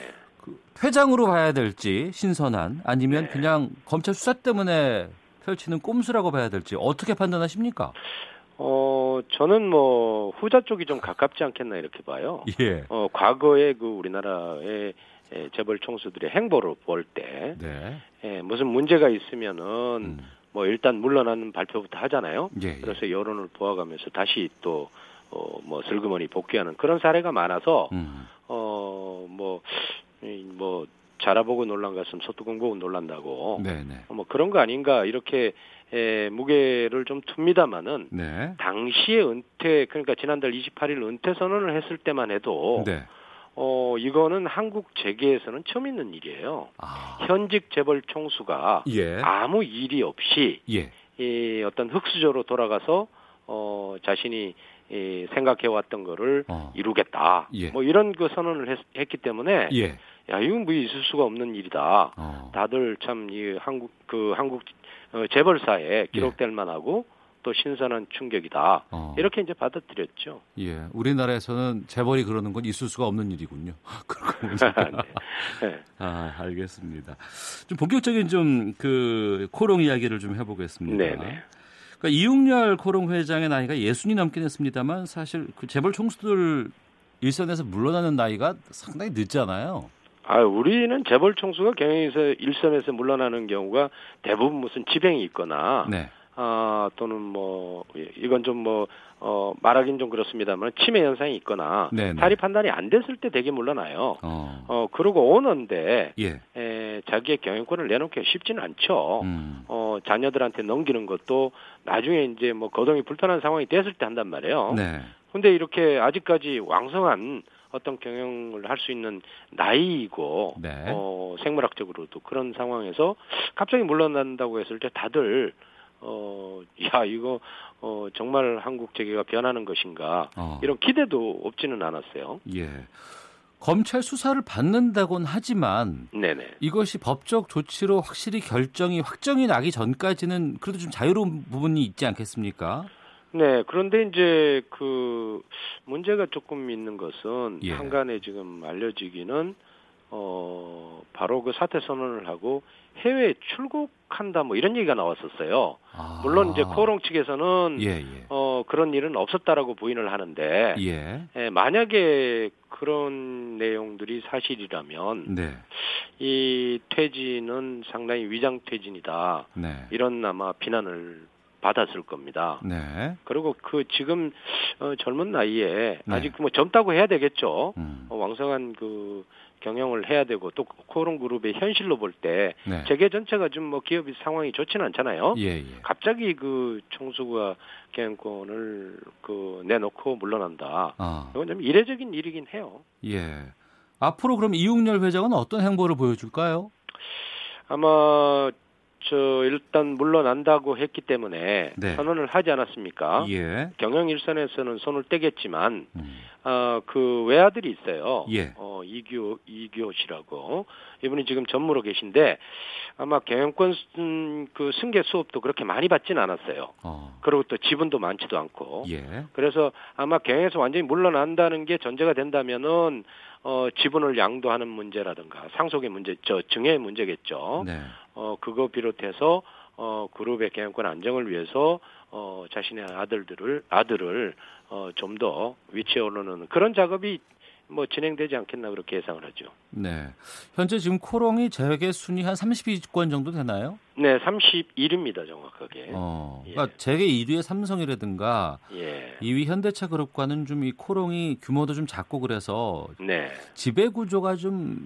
회장으로 봐야 될지 신선한 아니면 네. 그냥 검찰 수사 때문에 펼치는 꼼수라고 봐야 될지 어떻게 판단하십니까? 저는 후자 쪽이 좀 가깝지 않겠나 이렇게 봐요. 예. 과거에 그 우리나라의 재벌 총수들의 행보를 볼 때, 네. 무슨 문제가 있으면은, 일단 물러나는 발표부터 하잖아요. 예, 예. 그래서 여론을 보아가면서 다시 또, 슬그머니 복귀하는 그런 사례가 많아서, 자라보고 놀란 것은 소뚜껑 보고 놀란다고. 네네. 뭐 그런 거 아닌가 이렇게 무게를 좀 튑니다마는 네. 당시의 은퇴 그러니까 지난달 28일 은퇴 선언을 했을 때만 해도 네. 이거는 한국 재계에서는 처음 있는 일이에요. 아. 현직 재벌 총수가 예. 아무 일이 없이 예. 어떤 흑수저로 돌아가서 자신이 생각해왔던 거를 이루겠다. 예. 뭐 이런 그 선언을 했기 때문에 예. 야 이건 뭐 있을 수가 없는 일이다. 다들 참 이 한국 재벌사에 기록될 예. 만하고 또 신선한 충격이다. 이렇게 이제 받아들였죠. 예, 우리나라에서는 재벌이 그러는 건 있을 수가 없는 일이군요. 네. 아, 알겠습니다. 좀 본격적인 좀 그 코롱 이야기를 좀 해보겠습니다. 네네. 그러니까 이웅열 코롱 회장의 나이가 60이 넘긴 했습니다만 사실 그 재벌 총수들 일선에서 물러나는 나이가 상당히 늦잖아요. 아, 우리는 재벌 총수가 경영에서 일선에서 물러나는 경우가 대부분 무슨 지병이 있거나. 네. 또는 뭐 이건 좀 뭐 말하긴 좀 그렇습니다만 치매 현상이 있거나 사리 판단이 안 됐을 때 되게 물러나요. 그러고 오는데 예. 자기의 경영권을 내놓기가 쉽지는 않죠. 자녀들한테 넘기는 것도 나중에 이제 뭐 거동이 불편한 상황이 됐을 때 한단 말이에요. 네. 근데 이렇게 아직까지 왕성한 어떤 경영을 할 수 있는 나이이고 네. 생물학적으로도 그런 상황에서 갑자기 물러난다고 했을 때 다들 야, 이거, 정말 한국 재계가 변하는 것인가. 이런 기대도 없지는 않았어요. 예. 검찰 수사를 받는다곤 하지만. 네네. 이것이 법적 조치로 확실히 확정이 나기 전까지는 그래도 좀 자유로운 부분이 있지 않겠습니까? 네. 그런데 이제 그 문제가 조금 있는 것은. 예. 한간에 지금 알려지기는 바로 그 사퇴 선언을 하고 해외에 출국한다 뭐 이런 얘기가 나왔었어요. 아. 물론 이제 코롱 측에서는 예. 그런 일은 없었다라고 부인을 하는데 예. 만약에 그런 내용들이 사실이라면 네. 이 퇴진은 상당히 위장 퇴진이다. 네. 이런 아마 비난을 받았을 겁니다. 네. 그리고 그 지금 젊은 나이에 네. 아직 뭐 젊다고 해야 되겠죠. 왕성한 그 경영을 해야 되고 또 코롱 그룹의 현실로 볼 때 네. 재계 전체가 좀 뭐 기업이 상황이 좋지는 않잖아요. 예. 갑자기 그 총수가 경영권을 그 내놓고 물러난다. 이건 좀 이례적인 일이긴 해요. 예. 앞으로 그럼 이웅열 회장은 어떤 행보를 보여줄까요? 아마 일단 물러난다고 했기 때문에 네. 선언을 하지 않았습니까? 예. 경영 일선에서는 손을 떼겠지만 그 외아들이 있어요. 예. 이규호 씨라고 이분이 지금 전무로 계신데 아마 경영권 그 승계 수업도 그렇게 많이 받진 않았어요. 그리고 또 지분도 많지도 않고. 예. 그래서 아마 경영에서 완전히 물러난다는 게 전제가 된다면은 지분을 양도하는 문제라든가 상속의 문제, 증여의 문제겠죠. 네. 그거 비롯해서 그룹의 경영권 안정을 위해서 자신의 아들을 좀 더 위치에 올려놓는 그런 작업이 뭐 진행되지 않겠나 그렇게 예상을 하죠. 네. 현재 지금 코롱이 재계 순위 한 32위권 정도 되나요? 네, 31위입니다, 정확하게. 그러니까 예. 재계 1위에 삼성이라든가 예. 2위 현대차 그룹과는 좀 이 코롱이 규모도 좀 작고 그래서 네. 지배 구조가 좀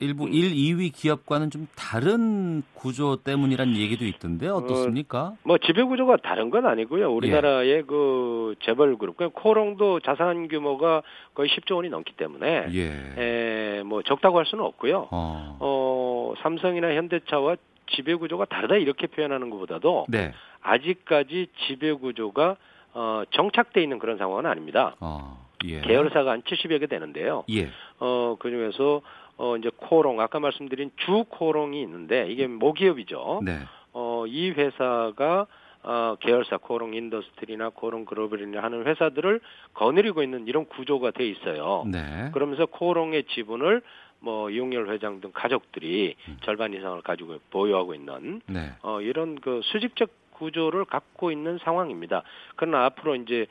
일부 1, 2위 기업과는 좀 다른 구조 때문이란 얘기도 있던데 어떻습니까? 뭐 지배 구조가 다른 건 아니고요. 우리나라의 예. 그 재벌 그룹, 코롱도 자산 규모가 거의 10조 원이 넘기 때문에 예. 뭐 적다고 할 수는 없고요. 삼성이나 현대차와 지배 구조가 다르다 이렇게 표현하는 것보다도 네. 아직까지 지배 구조가 정착돼 있는 그런 상황은 아닙니다. 예. 계열사가 한 70여 개 되는데요. 예. 그 중에서 이제 코롱 아까 말씀드린 주 코롱이 있는데 이게 모기업이죠. 네. 이 회사가 계열사 코롱 인더스트리나 코롱 글로벌이나 하는 회사들을 거느리고 있는 이런 구조가 돼 있어요. 네. 그러면서 코롱의 지분을 뭐 이용열 회장 등 가족들이 절반 이상을 가지고 보유하고 있는 네. 이런 그 수직적 구조를 갖고 있는 상황입니다. 그러나 앞으로 이제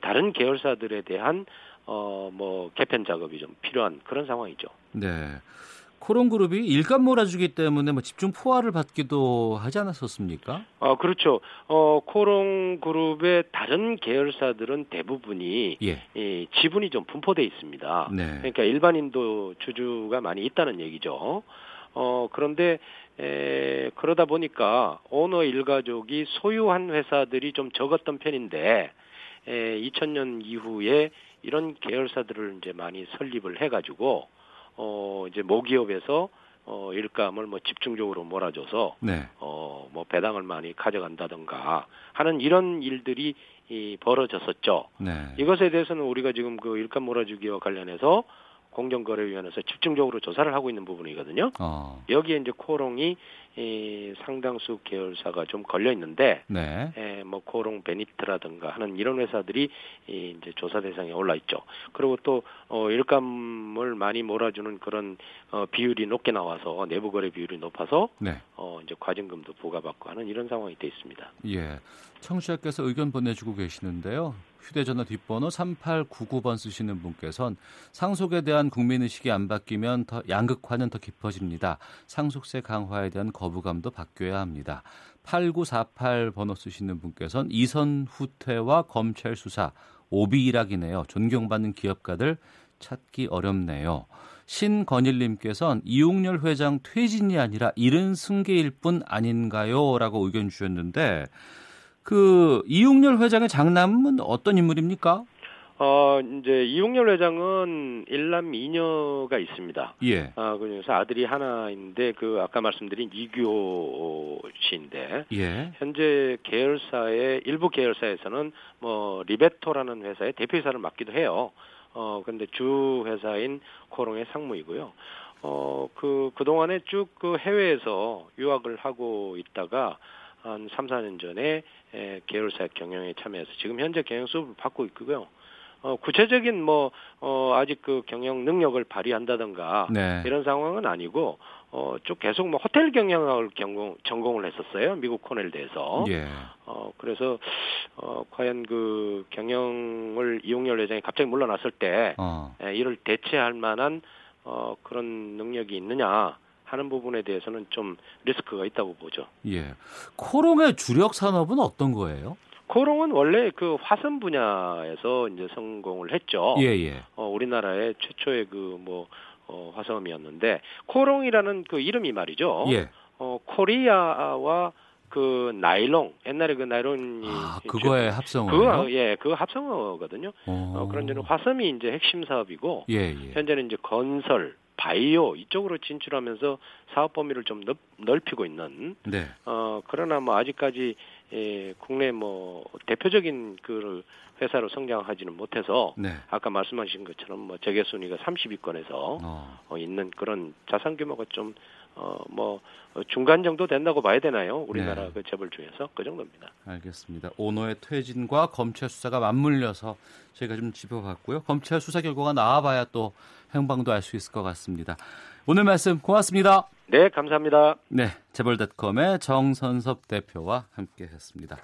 다른 계열사들에 대한 뭐 개편 작업이 좀 필요한 그런 상황이죠. 네. 코롱그룹이 일감 몰아주기 때문에 뭐 집중 포화를 받기도 하지 않았었습니까? 그렇죠. 코롱그룹의 다른 계열사들은 대부분이 지분이 좀 분포돼 있습니다. 네. 그러니까 일반인도 주주가 많이 있다는 얘기죠. 그런데 그러다 보니까 오너 일가족이 소유한 회사들이 좀 적었던 편인데 2000년 이후에 이런 계열사들을 이제 많이 설립을 해가지고 이제 모기업에서 일감을 뭐 집중적으로 몰아줘서 뭐 배당을 많이 가져간다든가 하는 이런 일들이 벌어졌었죠. 네. 이것에 대해서는 우리가 지금 그 일감 몰아주기와 관련해서 공정거래위원회에서 집중적으로 조사를 하고 있는 부분이거든요. 여기에 이제 코롱이 상당수 계열사가 좀 걸려 있는데, 뭐 코롱 베니트라든가 하는 이런 회사들이 이제 조사 대상에 올라 있죠. 그리고 또 일감을 많이 몰아주는 그런 비율이 높게 나와서 내부 거래 비율이 높아서 이제 과징금도 부과받고 하는 이런 상황이 돼 있습니다. 예, 청취자께서 의견 보내주고 계시는데요. 휴대전화 뒷번호 3899번 쓰시는 분께서는 상속에 대한 국민의식이 안 바뀌면 더 양극화는 더 깊어집니다. 상속세 강화에 대한 거부감도 바뀌어야 합니다. 8948번호 쓰시는 분께서는 이선 후퇴와 검찰 수사, 오비일학이네요. 존경받는 기업가들 찾기 어렵네요. 신건일님께서는 이웅열 회장 퇴진이 아니라 잃은 승계일 뿐 아닌가요? 라고 의견 주셨는데 그 이웅열 회장의 장남은 어떤 인물입니까? 이제 이웅열 회장은 일남 이녀가 있습니다. 예. 그래서 아들이 하나인데 그 아까 말씀드린 이규호 씨인데 현재 계열사의 일부 계열사에서는 뭐 리베토라는 회사의 대표이사를 맡기도 해요. 그런데 주 회사인 코롱의 상무이고요. 그동안에 쭉 그 해외에서 유학을 하고 있다가 한 3, 4년 전에 계열사 경영에 참여해서 지금 현재 경영 수업을 받고 있고요. 구체적인 뭐 아직 그 경영 능력을 발휘한다든가 이런 상황은 아니고 쭉 계속 뭐 호텔 경영학을 전공을 했었어요. 미국 코넬대에서. 그래서 과연 그 경영을 이용열 회장이 갑자기 물러났을 때 이를 대체할 만한 그런 능력이 있느냐 하는 부분에 대해서는 좀 리스크가 있다고 보죠. 예. 코롱의 주력 산업은 어떤 거예요? 코롱은 원래 그 화선 분야에서 이제 성공을 했죠. 우리나라의 최초의 그 뭐 화섬이었는데 코롱이라는 그 이름이 말이죠. 코리아와 그 나일론 옛날에 그 나일론이 그거의 합성어예요. 그 합성어거든요. 그런 데는 화섬이 이제 핵심 사업이고 현재는 이제 건설 바이오 이쪽으로 진출하면서 사업 범위를 좀 넓히고 있는. 그러나 뭐 아직까지 국내 뭐 대표적인 그 회사로 성장하지는 못해서 아까 말씀하신 것처럼 뭐 재계 순위가 30위권에서 있는 그런 자산 규모가 좀 뭐 중간 정도 된다고 봐야 되나요? 우리나라 그 재벌 중에서 그 정도입니다. 알겠습니다. 오너의 퇴진과 검찰 수사가 맞물려서 저희가 좀 짚어봤고요. 검찰 수사 결과가 나와봐야 또 행방도 알 수 있을 것 같습니다. 오늘 말씀 고맙습니다. 네, 감사합니다. 네, 재벌닷컴의 정선섭 대표와 함께했습니다.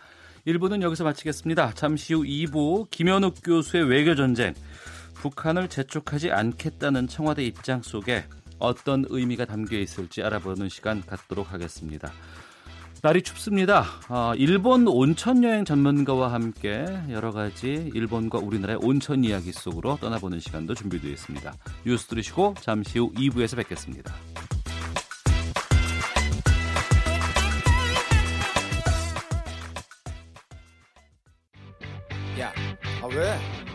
1부는 여기서 마치겠습니다. 잠시 후 2부 김현욱 교수의 외교전쟁, 북한을 재촉하지 않겠다는 청와대 입장 속에 어떤 의미가 담겨 있을지 알아보는 시간 갖도록 하겠습니다. 날이 춥습니다. 일본 온천 여행 전문가와 함께 여러 가지 일본과 우리나라의 온천 이야기 속으로 떠나보는 시간도 준비되어 있습니다. 뉴스 들으시고 잠시 후 2부에서 뵙겠습니다. 야, 왜?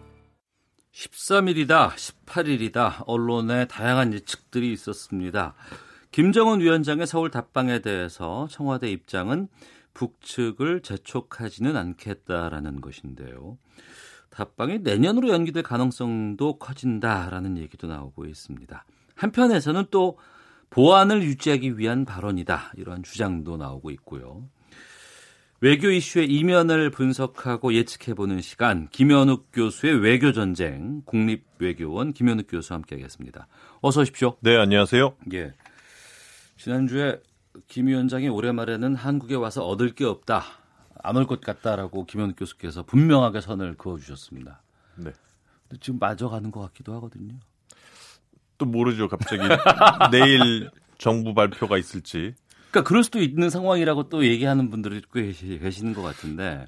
13일이다 18일이다 언론의 다양한 예측들이 있었습니다. 김정은 위원장의 서울 답방에 대해서 청와대 입장은 북측을 재촉하지는 않겠다라는 것인데요. 답방이 내년으로 연기될 가능성도 커진다라는 얘기도 나오고 있습니다. 한편에서는 또 보안을 유지하기 위한 발언이다. 이런 주장도 나오고 있고요. 외교 이슈의 이면을 분석하고 예측해보는 시간, 김현욱 교수의 외교전쟁, 국립외교원 김현욱 교수와 함께하겠습니다. 어서 오십시오. 네, 안녕하세요. 예. 지난주에 김 위원장이 올해 말에는 한국에 와서 얻을 게 없다, 안 올 것 같다라고 김현욱 교수께서 분명하게 선을 그어주셨습니다. 네. 지금 맞아가는 것 같기도 하거든요. 또 모르죠, 갑자기. 내일 정부 발표가 있을지. 그러니까 그럴 수도 있는 상황이라고 또 얘기하는 분들이 꽤 계시는 것 같은데,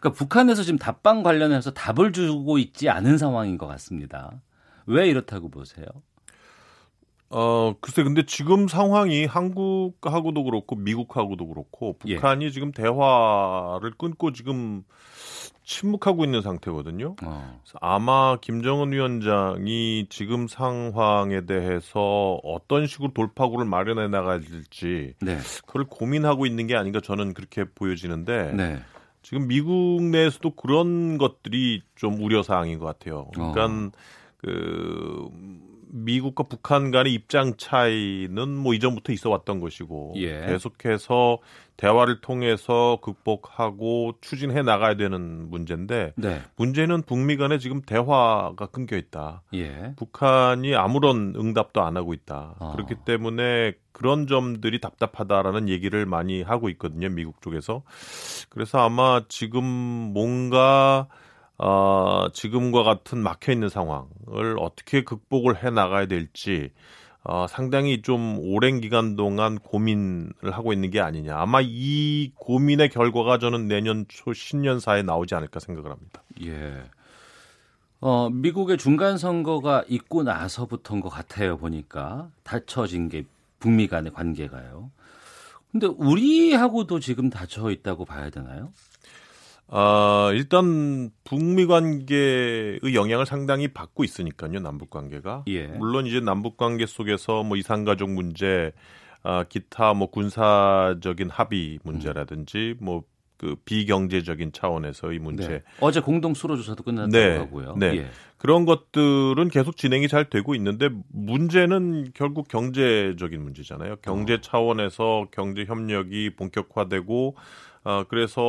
그러니까 북한에서 지금 답방 관련해서 답을 주고 있지 않은 상황인 것 같습니다. 왜 이렇다고 보세요? 글쎄, 근데 지금 상황이 한국하고도 그렇고 미국하고도 그렇고 북한이 예. 지금 대화를 끊고 지금 침묵하고 있는 상태거든요. 그래서 아마 김정은 위원장이 지금 상황에 대해서 어떤 식으로 돌파구를 마련해 나갈지 네. 그걸 고민하고 있는 게 아닌가 저는 그렇게 보여지는데 네. 지금 미국 내에서도 그런 것들이 좀 우려사항인 것 같아요. 그러니까 미국과 북한 간의 입장 차이는 뭐 이전부터 있어 왔던 것이고 예. 계속해서 대화를 통해서 극복하고 추진해 나가야 되는 문제인데 네. 문제는 북미 간에 지금 대화가 끊겨 있다. 예. 북한이 아무런 응답도 안 하고 있다. 그렇기 때문에 그런 점들이 답답하다라는 얘기를 많이 하고 있거든요. 미국 쪽에서. 그래서 아마 지금 뭔가 지금과 같은 막혀있는 상황을 어떻게 극복을 해나가야 될지 상당히 좀 오랜 기간 동안 고민을 하고 있는 게 아니냐. 아마 이 고민의 결과가 저는 내년 초 신년사에 나오지 않을까 생각을 합니다. 예. 미국의 중간 선거가 있고 나서부터인 것 같아요. 보니까 닫혀진 게 북미 간의 관계가요. 근데 우리하고도 지금 닫혀 있다고 봐야 되나요? 일단 북미 관계의 영향을 상당히 받고 있으니까요. 남북 관계가 예. 물론 이제 남북 관계 속에서 뭐 이산가족 문제, 기타 뭐 군사적인 합의 문제라든지 뭐 그 비경제적인 차원에서의 문제. 네. 어제 공동 수로조사도 끝났다고 하고요. 네. 네. 예. 그런 것들은 계속 진행이 잘 되고 있는데 문제는 결국 경제적인 문제잖아요. 경제 차원에서 경제 협력이 본격화되고 그래서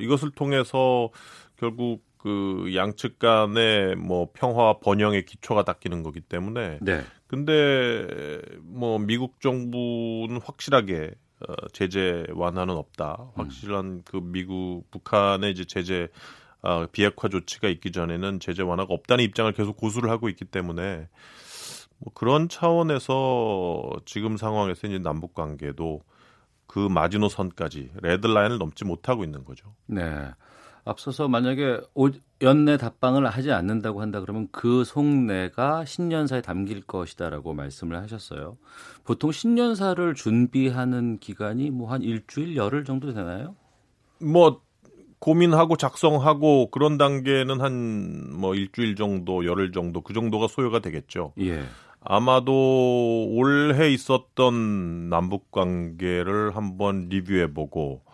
이것을 통해서 결국 그 양측 간의 뭐 평화와 번영의 기초가 닦이는 거기 때문에. 네. 근데 뭐 미국 정부는 확실하게 제재 완화는 없다. 확실한 그 미국 북한의 이제 제재 비핵화 조치가 있기 전에는 제재 완화가 없다는 입장을 계속 고수를 하고 있기 때문에 뭐 그런 차원에서 지금 상황에서 이제 남북 관계도 그 마지노선까지 레드라인을 넘지 못하고 있는 거죠. 네. 앞서서 만약에 연내 답방을 하지 않는다고 한다 그러면 그 속내가 신년사에 담길 것이다라고 말씀을 하셨어요. 보통 신년사를 준비하는 기간이 뭐 한 일주일, 열흘 정도 되나요? 뭐 고민하고 작성하고 그런 단계는 한 뭐 일주일 정도, 열흘 정도 그 정도가 소요가 되겠죠. 예. 아마도 올해 있었던 남북관계를 한번 리뷰해보고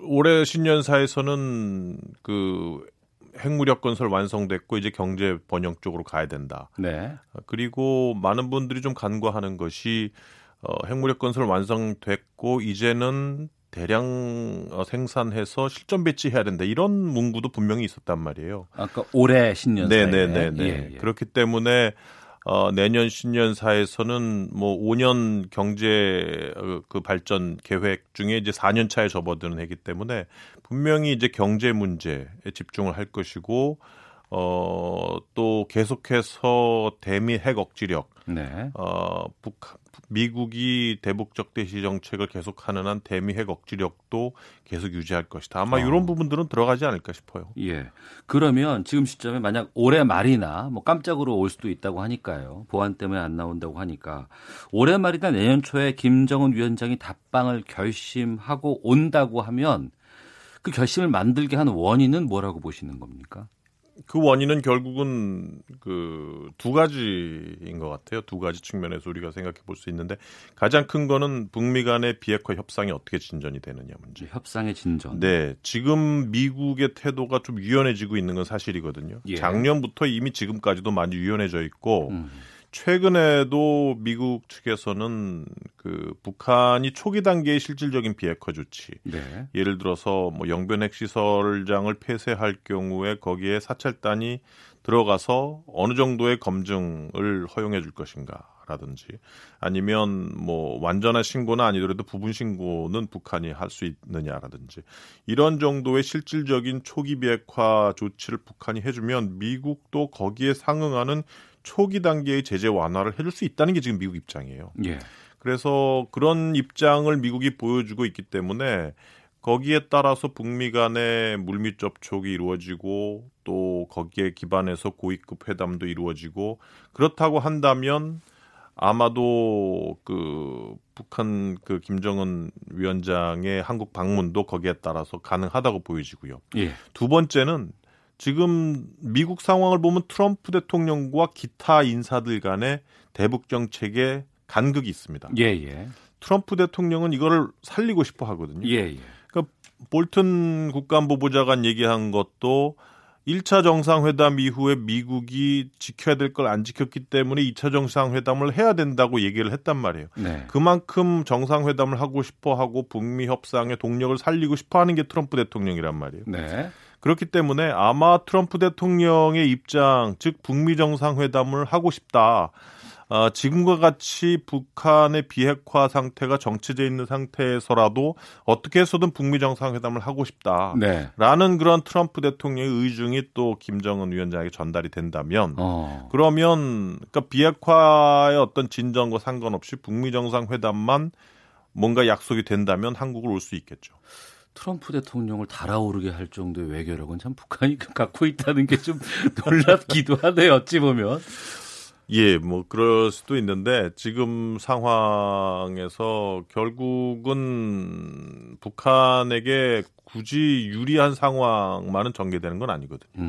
올해 신년사에서는 그 핵무력 건설 완성됐고 이제 경제 번영 쪽으로 가야 된다. 네. 그리고 많은 분들이 좀 간과하는 것이 핵무력 건설 완성됐고 이제는 대량 생산해서 실전 배치해야 된다. 이런 문구도 분명히 있었단 말이에요. 아까 올해 신년사에. 네네네. 예, 예. 그렇기 때문에 내년 신년사에서는 뭐 5년 경제 그 발전 계획 중에 이제 4년 차에 접어드는 해이기 때문에 분명히 이제 경제 문제에 집중을 할 것이고 또 계속해서 대미 핵 억지력, 네. 미국이 대북적 대시 정책을 계속하는 한 대미 핵 억지력도 계속 유지할 것이다. 아마 이런 부분들은 들어가지 않을까 싶어요. 예. 그러면 지금 시점에 만약 올해 말이나 뭐 깜짝으로 올 수도 있다고 하니까요. 보안 때문에 안 나온다고 하니까 올해 말이나 내년 초에 김정은 위원장이 답방을 결심하고 온다고 하면 그 결심을 만들게 한 원인은 뭐라고 보시는 겁니까? 그 원인은 결국은 그 두 가지인 것 같아요. 두 가지 측면에서 우리가 생각해 볼 수 있는데 가장 큰 거는 북미 간의 비핵화 협상이 어떻게 진전이 되느냐 문제. 협상의 진전. 네. 지금 미국의 태도가 좀 유연해지고 있는 건 사실이거든요. 예. 작년부터 이미 지금까지도 많이 유연해져 있고 최근에도 미국 측에서는 그 북한이 초기 단계의 실질적인 비핵화 조치, 네. 예를 들어서 뭐 영변 핵시설장을 폐쇄할 경우에 거기에 사찰단이 들어가서 어느 정도의 검증을 허용해 줄 것인가라든지, 아니면 뭐 완전한 신고는 아니더라도 부분 신고는 북한이 할 수 있느냐라든지, 이런 정도의 실질적인 초기 비핵화 조치를 북한이 해주면 미국도 거기에 상응하는 초기 단계의 제재 완화를 해줄 수 있다는 게 지금 미국 입장이에요. 예. 그래서 그런 입장을 미국이 보여주고 있기 때문에 거기에 따라서 북미 간의 물밑 접촉이 이루어지고 또 거기에 기반해서 고위급 회담도 이루어지고, 그렇다고 한다면 아마도 그 북한 그 김정은 위원장의 한국 방문도 거기에 따라서 가능하다고 보여지고요. 예. 두 번째는 지금 미국 상황을 보면 트럼프 대통령과 기타 인사들 간의 대북 정책에 간극이 있습니다. 예예. 트럼프 대통령은 이거를 살리고 싶어 하거든요. 예예. 그러니까 볼튼 국가안보보좌관 얘기한 것도 1차 정상회담 이후에 미국이 지켜야 될 걸 안 지켰기 때문에 2차 정상회담을 해야 된다고 얘기를 했단 말이에요. 네. 그만큼 정상회담을 하고 싶어 하고 북미 협상의 동력을 살리고 싶어 하는 게 트럼프 대통령이란 말이에요. 네. 그렇기 때문에 아마 트럼프 대통령의 입장, 즉 북미 정상회담을 하고 싶다. 지금과 같이 북한의 비핵화 상태가 정체되어 있는 상태에서라도 어떻게 해서든 북미 정상회담을 하고 싶다라는, 네. 그런 트럼프 대통령의 의중이 또 김정은 위원장에게 전달이 된다면, 그러면 그러니까 비핵화의 어떤 진전과 상관없이 북미 정상회담만 뭔가 약속이 된다면 한국을 올 수 있겠죠. 트럼프 대통령을 달아오르게 할 정도의 외교력은 참 북한이 갖고 있다는 게 좀 놀랍기도 하네요. 어찌 보면. 예, 뭐 그럴 수도 있는데 지금 상황에서 결국은 북한에게 굳이 유리한 상황만은 전개되는 건 아니거든요.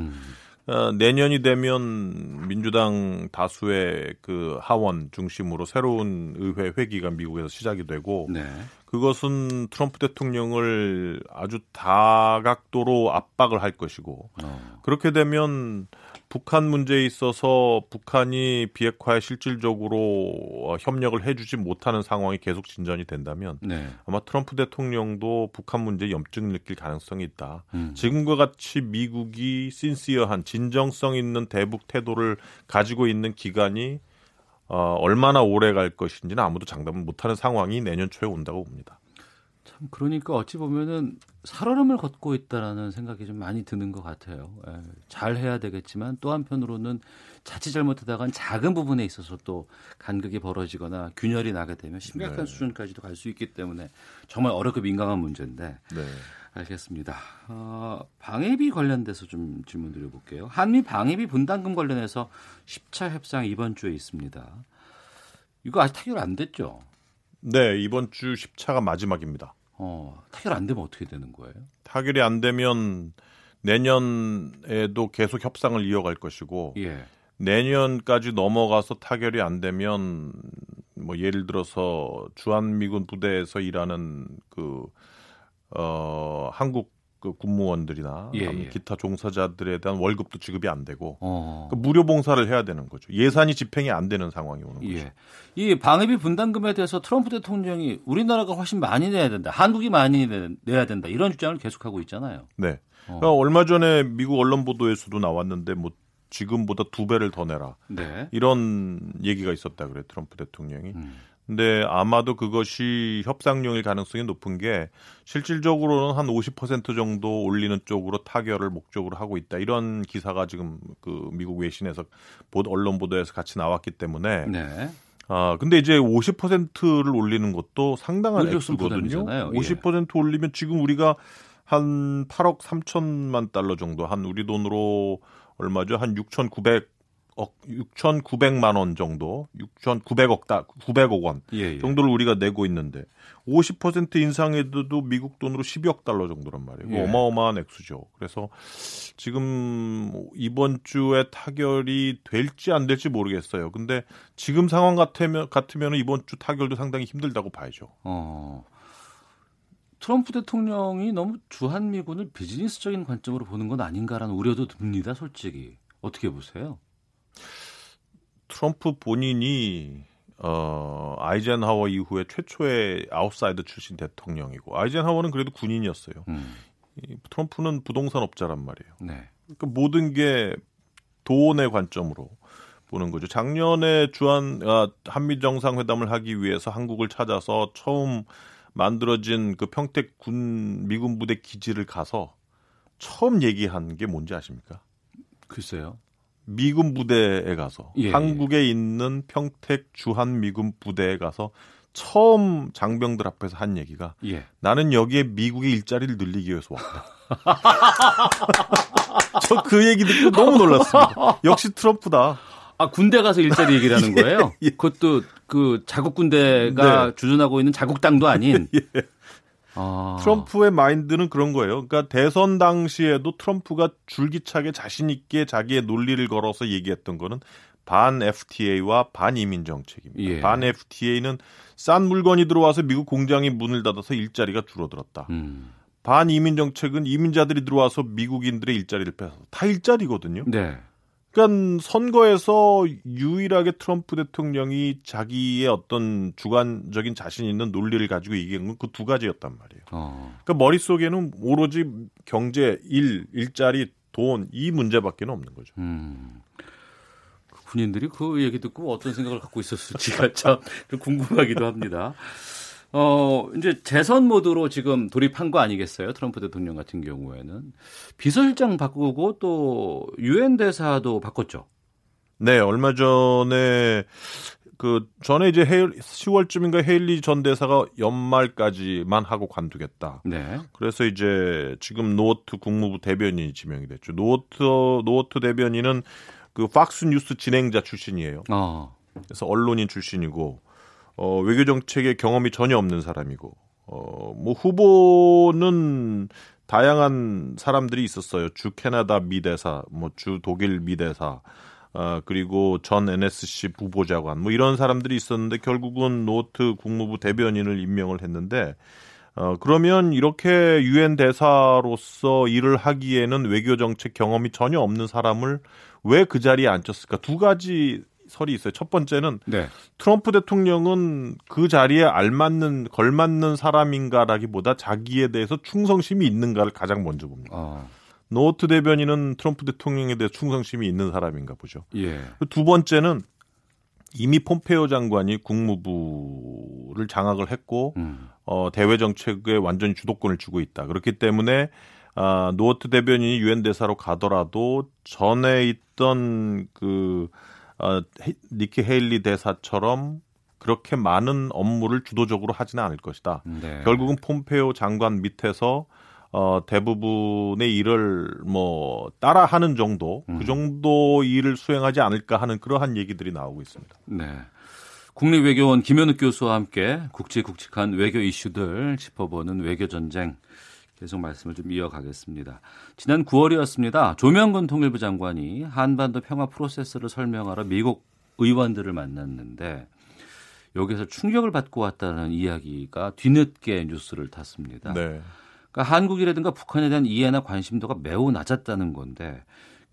내년이 되면 민주당 다수의 그 하원 중심으로 새로운 의회 회기가 미국에서 시작이 되고, 네. 그것은 트럼프 대통령을 아주 다각도로 압박을 할 것이고, 그렇게 되면 북한 문제에 있어서 북한이 비핵화에 실질적으로 협력을 해주지 못하는 상황이 계속 진전이 된다면, 네. 아마 트럼프 대통령도 북한 문제에 염증을 느낄 가능성이 있다. 지금과 같이 미국이 신시어한 진정성 있는 대북 태도를 가지고 있는 기간이 얼마나 오래 갈 것인지는 아무도 장담을 못하는 상황이 내년 초에 온다고 봅니다. 참 그러니까 어찌 보면은 살얼음을 걷고 있다라는 생각이 좀 많이 드는 것 같아요. 잘 해야 되겠지만 또 한편으로는 자칫 잘못하다간 작은 부분에 있어서 또 간극이 벌어지거나 균열이 나게 되면 심각한, 네. 수준까지도 갈 수 있기 때문에 정말 어렵고 민감한 문제인데, 네. 알겠습니다. 방위비 관련돼서 좀 질문 드려볼게요. 한미 방위비 분담금 관련해서 10차 협상 이번 주에 있습니다. 이거 아직 타결 안 됐죠? 네, 이번 주 10차가 마지막입니다. 타결 안 되면 어떻게 되는 거예요? 타결이 안 되면 내년에도 계속 협상을 이어갈 것이고, 예. 내년까지 넘어가서 타결이 안 되면 뭐 예를 들어서 주한미군 부대에서 일하는 그 한국 그 군무원들이나, 예. 기타 종사자들에 대한 월급도 지급이 안 되고, 그러니까 무료 봉사를 해야 되는 거죠. 예산이 집행이 안 되는 상황이 오는 거죠. 예. 이 방위비 분담금에 대해서 트럼프 대통령이 우리나라가 훨씬 많이 내야 된다, 한국이 많이 내야 된다, 이런 주장을 계속하고 있잖아요. 네. 그러니까 얼마 전에 미국 언론 보도에서도 나왔는데 뭐 지금보다 2배를 더 내라, 네. 이런 얘기가 있었다 그래요, 트럼프 대통령이. 근데 아마도 그것이 협상용일 가능성이 높은 게 실질적으로는 한 50% 정도 올리는 쪽으로 타결을 목적으로 하고 있다, 이런 기사가 지금 그 미국 외신에서 언론 보도에서 같이 나왔기 때문에, 네. 근데 이제 50%를 올리는 것도 상당한 액수거든요. 50% 예. 올리면 지금 우리가 한 8억 3천만 달러 정도, 한 우리 돈으로 얼마죠? 한 6,900만 원 정도, 900억 원 정도를 우리가 내고 있는데 50% 인상해도 미국 돈으로 10억 달러 정도란 말이에요. 예. 어마어마한 액수죠. 그래서 지금 이번 주에 타결이 될지 안 될지 모르겠어요. 근데 지금 상황 같으면 이번 주 타결도 상당히 힘들다고 봐야죠. 트럼프 대통령이 너무 주한미군을 비즈니스적인 관점으로 보는 건 아닌가라는 우려도 듭니다, 솔직히. 어떻게 보세요? 트럼프 본인이 아이젠하워 이후에 최초의 아웃사이더 출신 대통령이고, 아이젠하워는 그래도 군인이었어요. 트럼프는 부동산 업자란 말이에요. 네. 그러니까 모든 게 돈의 관점으로 보는 거죠. 작년에 주한 한미 정상회담을 하기 위해서 한국을 찾아서 처음 만들어진 그 평택 군 미군 부대 기지를 가서 처음 얘기한 게 뭔지 아십니까? 글쎄요. 미군 부대에 가서 한국에 있는 평택 주한 미군 부대에 가서 처음 장병들 앞에서 한 얘기가 나는 여기에 미국의 일자리를 늘리기 위해서 왔다. 저 그 얘기 듣고 너무 놀랐습니다. 역시 트럼프다. 아, 군대 가서 일자리 얘기를 하는 거예요? 예, 예. 그것도 그 자국 군대가 주둔하고 있는 자국당도 아닌. 예. 아. 트럼프의 마인드는 그런 거예요. 그러니까 대선 당시에도 트럼프가 줄기차게 자신 있게 자기의 논리를 걸어서 얘기했던 거는 반 FTA와 반 이민 정책입니다. 예. 반 FTA는 싼 물건이 들어와서 미국 공장이 문을 닫아서 일자리가 줄어들었다. 반 이민 정책은 이민자들이 들어와서 미국인들의 일자리를 뺏어서 다 일자리거든요. 네. 그러니까 선거에서 유일하게 트럼프 대통령이 자기의 어떤 주관적인 자신 있는 논리를 가지고 얘기한 건 그 두 가지였단 말이에요. 그러니까 머릿속에는 오로지 경제, 일자리, 돈 이 문제밖에 없는 거죠. 그 군인들이 그 얘기 듣고 어떤 생각을 갖고 있었을지가 참 궁금하기도 합니다. 이제 재선 모드로 지금 돌입한 거 아니겠어요? 트럼프 대통령 같은 경우에는. 비서실장 바꾸고 또 UN 대사도 바꿨죠. 네, 얼마 전에 이제 10월쯤인가 헤일리 전 대사가 연말까지만 하고 관두겠다. 네. 그래서 이제 지금 노어트 국무부 대변인이 지명이 됐죠. 노어트 대변인은 그 팍스 뉴스 진행자 출신이에요. 그래서 언론인 출신이고 외교 정책에 경험이 전혀 없는 사람이고, 뭐 후보는 다양한 사람들이 있었어요. 주 캐나다 미대사, 뭐 주 독일 미대사, 그리고 전 NSC 부보좌관, 뭐 이런 사람들이 있었는데 결국은 노어트 국무부 대변인을 임명을 했는데, 그러면 이렇게 UN 대사로서 일을 하기에는 외교 정책 경험이 전혀 없는 사람을 왜 그 자리에 앉혔을까? 두 가지 설이 있어요. 첫 번째는 트럼프 대통령은 그 자리에 걸맞는 사람인가라기보다 자기에 대해서 충성심이 있는가를 가장 먼저 봅니다. 노어트 대변인은 트럼프 대통령에 대해 충성심이 있는 사람인가 보죠. 예. 두 번째는 이미 폼페오 장관이 국무부를 장악을 했고 대외 정책에 완전히 주도권을 주고 있다. 그렇기 때문에 노어트 대변인이 유엔 대사로 가더라도 전에 있던 니키 헤일리 대사처럼 그렇게 많은 업무를 주도적으로 하지는 않을 것이다. 네. 결국은 폼페오 장관 밑에서 대부분의 일을 뭐 따라하는 정도, 그 정도 일을 수행하지 않을까 하는 그러한 얘기들이 나오고 있습니다. 네, 국립외교원 김현욱 교수와 함께 굵직굵직한 외교 이슈들 짚어보는 외교 전쟁. 계속 말씀을 좀 이어가겠습니다. 지난 9월이었습니다. 조명근 통일부 장관이 한반도 평화 프로세스를 설명하러 미국 의원들을 만났는데 여기서 충격을 받고 왔다는 이야기가 뒤늦게 뉴스를 탔습니다. 네. 그러니까 한국이라든가 북한에 대한 이해나 관심도가 매우 낮았다는 건데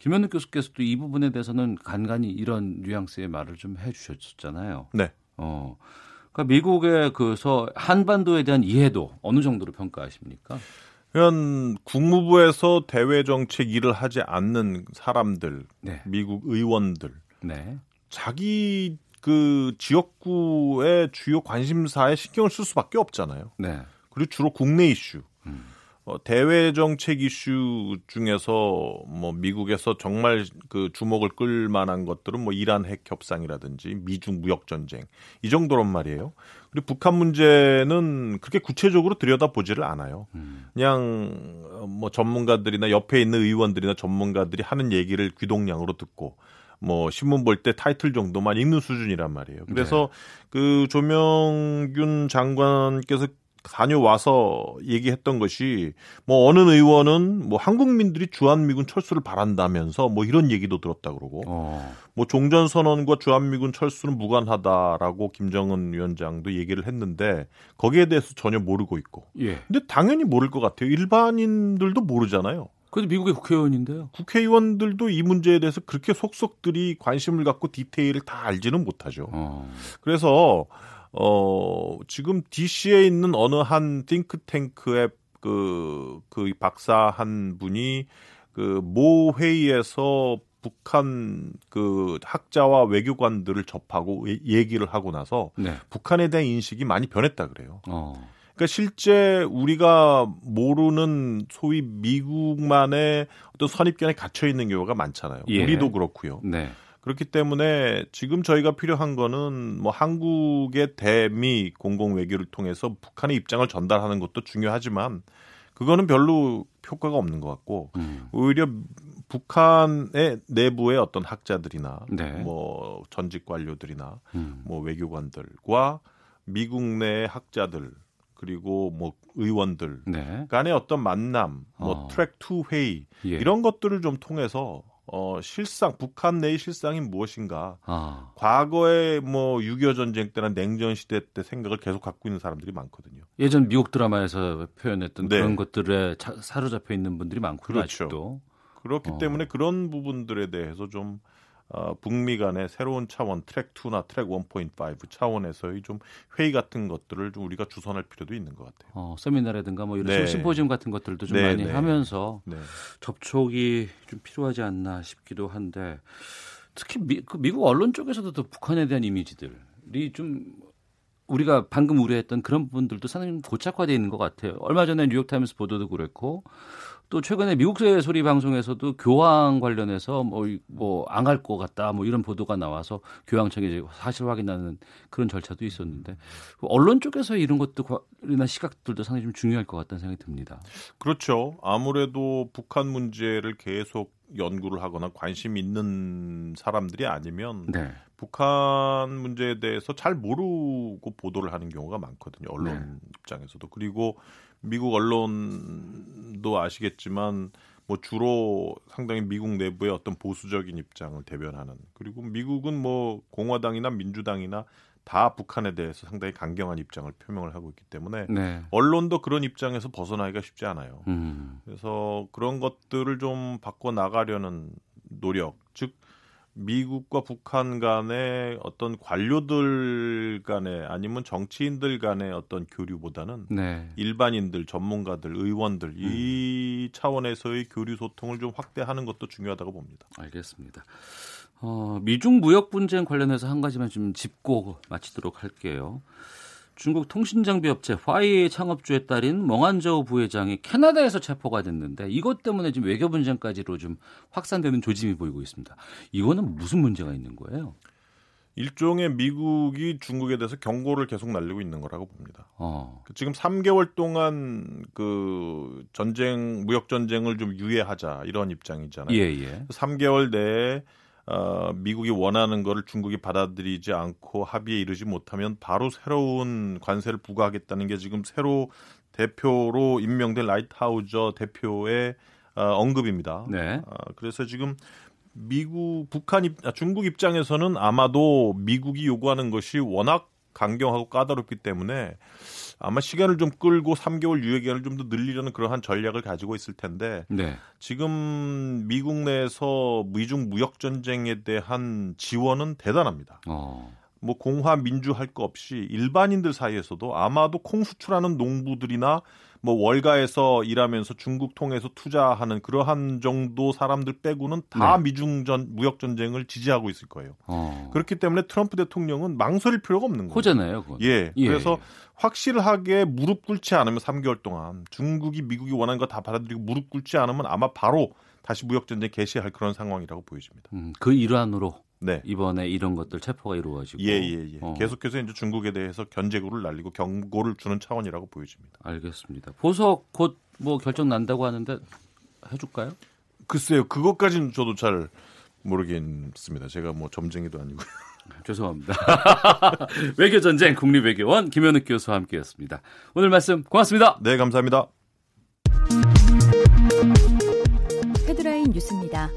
김현욱 교수께서도 이 부분에 대해서는 간간히 이런 뉘앙스의 말을 좀 해주셨잖아요. 네. 그러니까 미국의 한반도에 대한 이해도 어느 정도로 평가하십니까? 그러니까 국무부에서 대외 정책 일을 하지 않는 사람들, 미국 의원들, 자기 그 지역구의 주요 관심사에 신경을 쓸 수밖에 없잖아요. 네. 그리고 주로 국내 이슈, 대외 정책 이슈 중에서 뭐 미국에서 정말 그 주목을 끌 만한 것들은 뭐 이란 핵 협상이라든지 미중 무역 전쟁 이 정도란 말이에요. 그리고 북한 문제는 그렇게 구체적으로 들여다보지를 않아요. 그냥 뭐 전문가들이나 옆에 있는 의원들이나 전문가들이 하는 얘기를 귀동냥으로 듣고 뭐 신문 볼 때 타이틀 정도만 읽는 수준이란 말이에요. 그래서 그 조명균 장관께서 다녀와서 얘기했던 것이 뭐 어느 의원은 뭐 한국민들이 주한미군 철수를 바란다면서 뭐 이런 얘기도 들었다 그러고 뭐 종전선언과 주한미군 철수는 무관하다라고 김정은 위원장도 얘기를 했는데 거기에 대해서 전혀 모르고 있고 근데 당연히 모를 것 같아요. 일반인들도 모르잖아요. 그래도 미국의 국회의원인데요. 국회의원들도 이 문제에 대해서 그렇게 속속들이 관심을 갖고 디테일을 다 알지는 못하죠. 그래서 지금 DC에 있는 어느 한 띵크탱크의 그 박사 한 분이 그 모 회의에서 북한 그 학자와 외교관들을 접하고 얘기를 하고 나서 네. 북한에 대한 인식이 많이 변했다 그래요. 그러니까 실제 우리가 모르는 소위 미국만의 어떤 선입견에 갇혀 있는 경우가 많잖아요. 예. 우리도 그렇고요. 네. 그렇기 때문에 지금 저희가 필요한 거는 뭐 한국의 대미 공공 외교를 통해서 북한의 입장을 전달하는 것도 중요하지만 그거는 별로 효과가 없는 것 같고 오히려 북한의 내부의 어떤 학자들이나 네. 뭐 전직 관료들이나 뭐 외교관들과 미국 내 학자들 그리고 뭐 의원들 네. 간의 어떤 만남, 뭐 트랙 2 회의 예. 이런 것들을 좀 통해서 실상 북한 내의 실상이 무엇인가? 과거에 뭐 6.25 전쟁 때나 냉전 시대 때 생각을 계속 갖고 있는 사람들이 많거든요. 예전 미국 드라마에서 표현했던 네. 그런 것들에 사로잡혀 있는 분들이 많고요. 그렇죠. 아직도. 그렇기 때문에 그런 부분들에 대해서 좀 북미 간의 새로운 차원 트랙 2나 트랙 1.5 차원에서의 좀 회의 같은 것들을 좀 우리가 주선할 필요도 있는 것 같아요. 세미나라든가 뭐 이런 네. 심포지엄 같은 것들도 좀 네, 많이 네. 하면서 네. 접촉이 좀 필요하지 않나 싶기도 한데 특히 미국 언론 쪽에서도 또 북한에 대한 이미지들이 좀 우리가 방금 우려했던 그런 부분들도 상당히 고착화되어 있는 것 같아요. 얼마 전에 뉴욕타임스 보도도 그랬고 또 최근에 미국의 소리 방송에서도 교황 관련해서 뭐 안 갈 것 같다 뭐 이런 보도가 나와서 교황청에 사실 확인하는 그런 절차도 있었는데 언론 쪽에서 이런 것들이나 시각들도 상당히 좀 중요할 것 같다는 생각이 듭니다. 그렇죠. 아무래도 북한 문제를 계속 연구를 하거나 관심 있는 사람들이 아니면 네. 북한 문제에 대해서 잘 모르고 보도를 하는 경우가 많거든요. 언론 네. 입장에서도. 그리고 미국 언론도 아시겠지만 뭐 주로 상당히 미국 내부의 어떤 보수적인 입장을 대변하는 그리고 미국은 뭐 공화당이나 민주당이나 다 북한에 대해서 상당히 강경한 입장을 표명을 하고 있기 때문에 네. 언론도 그런 입장에서 벗어나기가 쉽지 않아요. 그래서 그런 것들을 좀 바꿔나가려는 노력, 즉 미국과 북한 간의 어떤 관료들 간의 아니면 정치인들 간의 어떤 교류보다는 네. 일반인들, 전문가들, 의원들 이 차원에서의 교류 소통을 좀 확대하는 것도 중요하다고 봅니다. 알겠습니다. 미중 무역 분쟁 관련해서 한 가지만 좀 짚고 마치도록 할게요. 중국 통신장비업체 화웨이 창업주의 딸인 멍한저우 부회장이 캐나다에서 체포가 됐는데 이것 때문에 지금 외교 분쟁까지로 좀 확산되는 조짐이 보이고 있습니다. 이거는 무슨 문제가 있는 거예요? 일종의 미국이 중국에 대해서 경고를 계속 날리고 있는 거라고 봅니다. 지금 3개월 동안 그 무역 전쟁을 좀 유예하자 이런 입장이잖아요. 예. 3개월 내에 미국이 원하는 거를 중국이 받아들이지 않고 합의에 이르지 못하면 바로 새로운 관세를 부과하겠다는 게 지금 새로 대표로 임명된 라이트하우저 대표의 언급입니다. 네. 그래서 지금 중국 입장에서는 아마도 미국이 요구하는 것이 워낙 강경하고 까다롭기 때문에 아마 시간을 좀 끌고 3개월 유예 기간을 좀 더 늘리려는 그러한 전략을 가지고 있을 텐데 네. 지금 미국 내에서 미중 무역 전쟁에 대한 지원은 대단합니다. 뭐 공화 민주 할 거 없이 일반인들 사이에서도 아마도 콩 수출하는 농부들이나 뭐 월가에서 일하면서 중국 통해서 투자하는 그러한 정도 사람들 빼고는 다 네. 무역 전쟁을 지지하고 있을 거예요. 그렇기 때문에 트럼프 대통령은 망설일 필요가 없는 거예요. 호재네요, 그건. 예. 그래서 확실하게 무릎 꿇지 않으면 3개월 동안 중국이 미국이 원하는 거 다 받아들이고 무릎 꿇지 않으면 아마 바로 다시 무역 전쟁 개시할 그런 상황이라고 보여집니다. 그 일환으로 네. 이번에 이런 것들 체포가 이루어지고 계속해서 이제 중국에 대해서 견제구를 날리고 경고를 주는 차원이라고 보여집니다. 알겠습니다. 보석 곧 뭐 결정 난다고 하는데 해줄까요? 글쎄요, 그것까지는 저도 잘 모르겠습니다. 제가 뭐 점쟁이도 아니고요. 죄송합니다. 외교 전쟁 국립외교원 김현욱 교수와 함께했습니다. 오늘 말씀 고맙습니다. 네, 감사합니다. 헤드라인 뉴스입니다.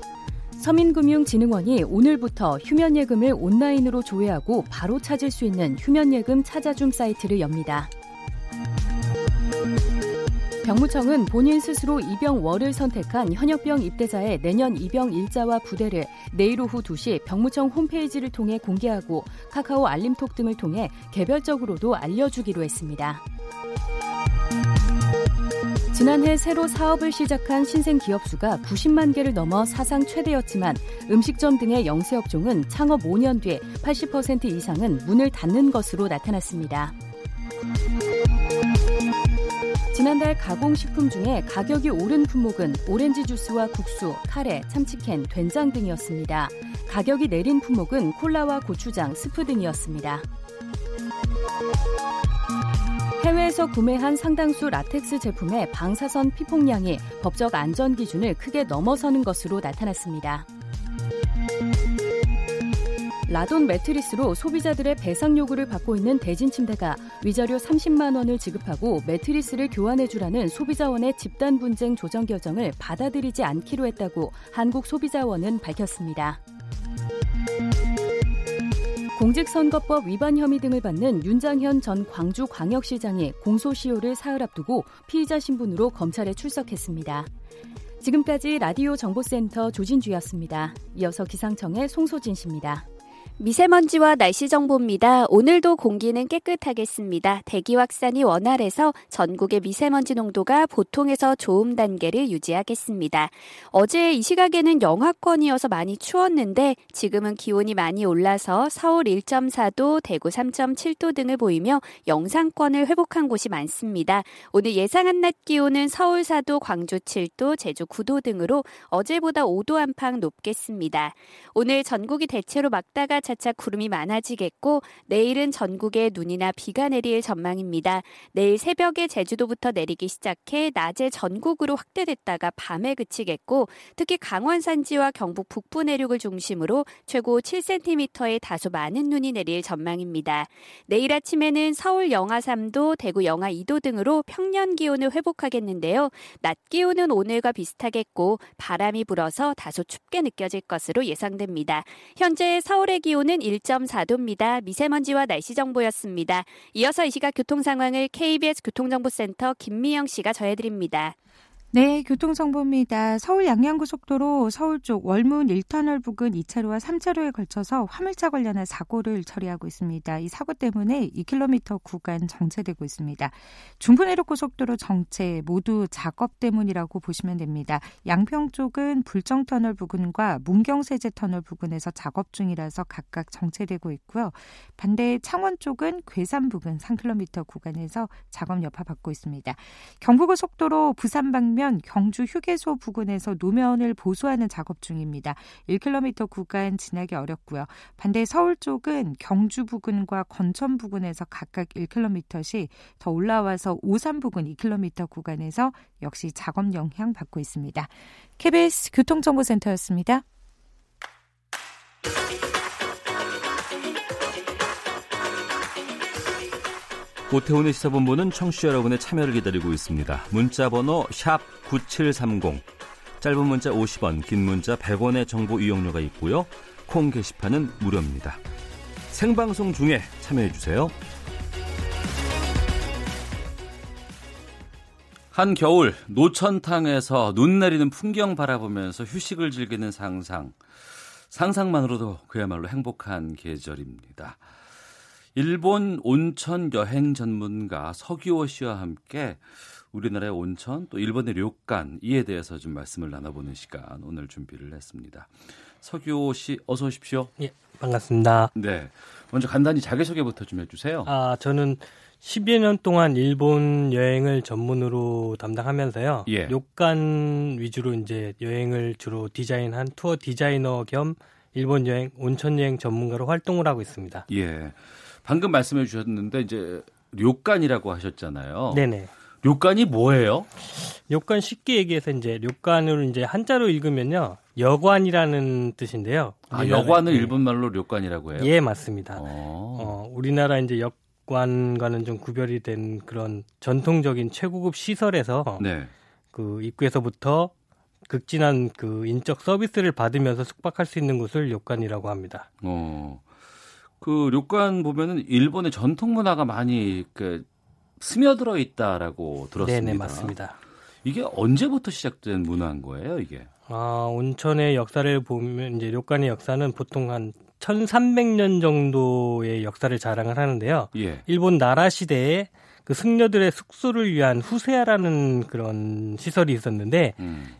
서민금융진흥원이 오늘부터 휴면예금을 온라인으로 조회하고 바로 찾을 수 있는 휴면예금 찾아줌 사이트를 엽니다. 병무청은 본인 스스로 입영월을 선택한 현역병 입대자의 내년 입영 일자와 부대를 내일 오후 2시 병무청 홈페이지를 통해 공개하고 카카오 알림톡 등을 통해 개별적으로도 알려주기로 했습니다. 지난해 새로 사업을 시작한 신생 기업 수가 90만 개를 넘어 사상 최대였지만 음식점 등의 영세 업종은 창업 5년 뒤에 80% 이상은 문을 닫는 것으로 나타났습니다. 지난달 가공식품 중에 가격이 오른 품목은 오렌지 주스와 국수, 카레, 참치캔, 된장 등이었습니다. 가격이 내린 품목은 콜라와 고추장, 스프 등이었습니다. 해외에서 구매한 상당수 라텍스 제품의 방사선 피폭량이 법적 안전 기준을 크게 넘어서는 것으로 나타났습니다. 라돈 매트리스로 소비자들의 배상 요구를 받고 있는 대진 침대가 위자료 30만 원을 지급하고 매트리스를 교환해주라는 소비자원의 집단 분쟁 조정 결정을 받아들이지 않기로 했다고 한국소비자원은 밝혔습니다. 공직선거법 위반 혐의 등을 받는 윤장현 전 광주광역시장이 공소시효를 사흘 앞두고 피의자 신분으로 검찰에 출석했습니다. 지금까지 라디오 정보센터 조진주였습니다. 이어서 기상청의 송소진 씨입니다. 미세먼지와 날씨 정보입니다. 오늘도 공기는 깨끗하겠습니다. 대기 확산이 원활해서 전국의 미세먼지 농도가 보통에서 좋음 단계를 유지하겠습니다. 어제 이 시각에는 영하권이어서 많이 추웠는데 지금은 기온이 많이 올라서 서울 1.4도, 대구 3.7도 등을 보이며 영상권을 회복한 곳이 많습니다. 오늘 예상한 낮 기온은 서울 4도, 광주 7도, 제주 9도 등으로 어제보다 5도 안팎 높겠습니다. 오늘 전국이 대체로 맑다가 차차 구름이 많아지겠고 내일은 전국에 눈이나 비가 내릴 전망입니다. 내일 새벽에 제주도부터 내리기 시작해 낮에 전국으로 확대됐다가 밤에 그치겠고 특히 강원 산지와 경북 북부 내륙을 중심으로 최고 7cm의 다소 많은 눈이 내릴 전망입니다. 내일 아침에는 서울 영하 3도, 대구 영하 2도 등으로 평년 기온을 회복하겠는데요. 낮 기온은 오늘과 비슷하겠고 바람이 불어서 다소 춥게 느껴질 것으로 예상됩니다. 현재 서울의 기온은 1.4도입니다. 미세먼지와 날씨 정보였습니다. 이어서 이 시각 교통 상황을 KBS 교통정보센터 김미영 씨가 전해드립니다. 네, 교통정보입니다. 서울 양양고속도로 서울 쪽 월문 1터널 부근 2차로와 3차로에 걸쳐서 화물차 관련한 사고를 처리하고 있습니다. 이 사고 때문에 2km 구간 정체되고 있습니다. 중부내륙고속도로 정체 모두 작업 때문이라고 보시면 됩니다. 양평 쪽은 불정터널 부근과 문경세제터널 부근에서 작업 중이라서 각각 정체되고 있고요. 반대 창원 쪽은 괴산 부근 3km 구간에서 작업 여파 받고 있습니다. 경부고속도로 부산 방면 경주 휴게소 부근에서 노면을 보수하는 작업 중입니다. 1km 구간 지나기 어렵고요. 반대 서울 쪽은 경주 부근과 건천 부근에서 각각 1km씩 더 올라와서 오산 부근 2km 구간에서 역시 작업 영향 받고 있습니다. KBS 교통정보센터였습니다. 오태훈의 시사본부는 청취자 여러분의 참여를 기다리고 있습니다. 문자번호 샵 9730, 짧은 문자 50원, 긴 문자 100원의 정보 이용료가 있고요. 콩 게시판은 무료입니다. 생방송 중에 참여해주세요. 한겨울 노천탕에서 눈 내리는 풍경 바라보면서 휴식을 즐기는 상상만으로도 그야말로 행복한 계절입니다. 일본 온천 여행 전문가 서기호 씨와 함께 우리나라의 온천 또 일본의 료칸 이에 대해서 좀 말씀을 나눠보는 시간 오늘 준비를 했습니다. 서기호 씨 어서 오십시오. 예, 반갑습니다. 네, 먼저 간단히 자기소개부터 좀 해주세요. 저는 10여 년 동안 일본 여행을 전문으로 담당하면서요. 예. 료칸 위주로 이제 여행을 주로 디자인한 투어 디자이너 겸 일본 여행 온천 여행 전문가로 활동을 하고 있습니다. 예. 방금 말씀해 주셨는데 이제 료칸이라고 하셨잖아요. 네네. 료칸이 뭐예요? 료칸 쉽게 얘기해서 이제 료칸을 이제 한자로 읽으면요 여관이라는 뜻인데요. 여관을 네. 일본말로 료칸이라고 해요? 예, 맞습니다. 우리나라 이제 여관과는 좀 구별이 된 그런 전통적인 최고급 시설에서 네. 그 입구에서부터 극진한 그 인적 서비스를 받으면서 숙박할 수 있는 곳을 료칸이라고 합니다. 그 료칸 보면은 일본의 전통 문화가 많이 그 스며들어 있다라고 들었습니다. 네네, 맞습니다. 이게 언제부터 시작된 문화인 거예요, 이게? 아, 온천의 역사를 보면 이제 료칸의 역사는 보통 한 1300년 정도의 역사를 자랑을 하는데요. 예. 일본 나라 시대에 그 승려들의 숙소를 위한 후세아라는 그런 시설이 있었는데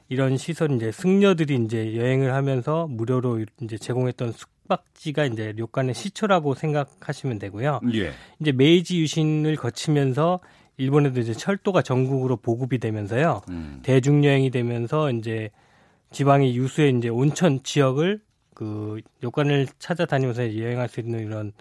이런 시설 이제 승려들이 이제 여행을 하면서 무료로 이제 제공했던 숙박지가 이제 료칸의 시초라고 생각하시면 되고요. 예. 이제 메이지 유신을 거치면서 일본에도 이제 철도가 전국으로 보급이 되면서요. 대중 여행이 되면서 이제 지방의 유수의 이제 온천 지역을 그 료칸을 찾아다니면서 여행할 수 있는 이런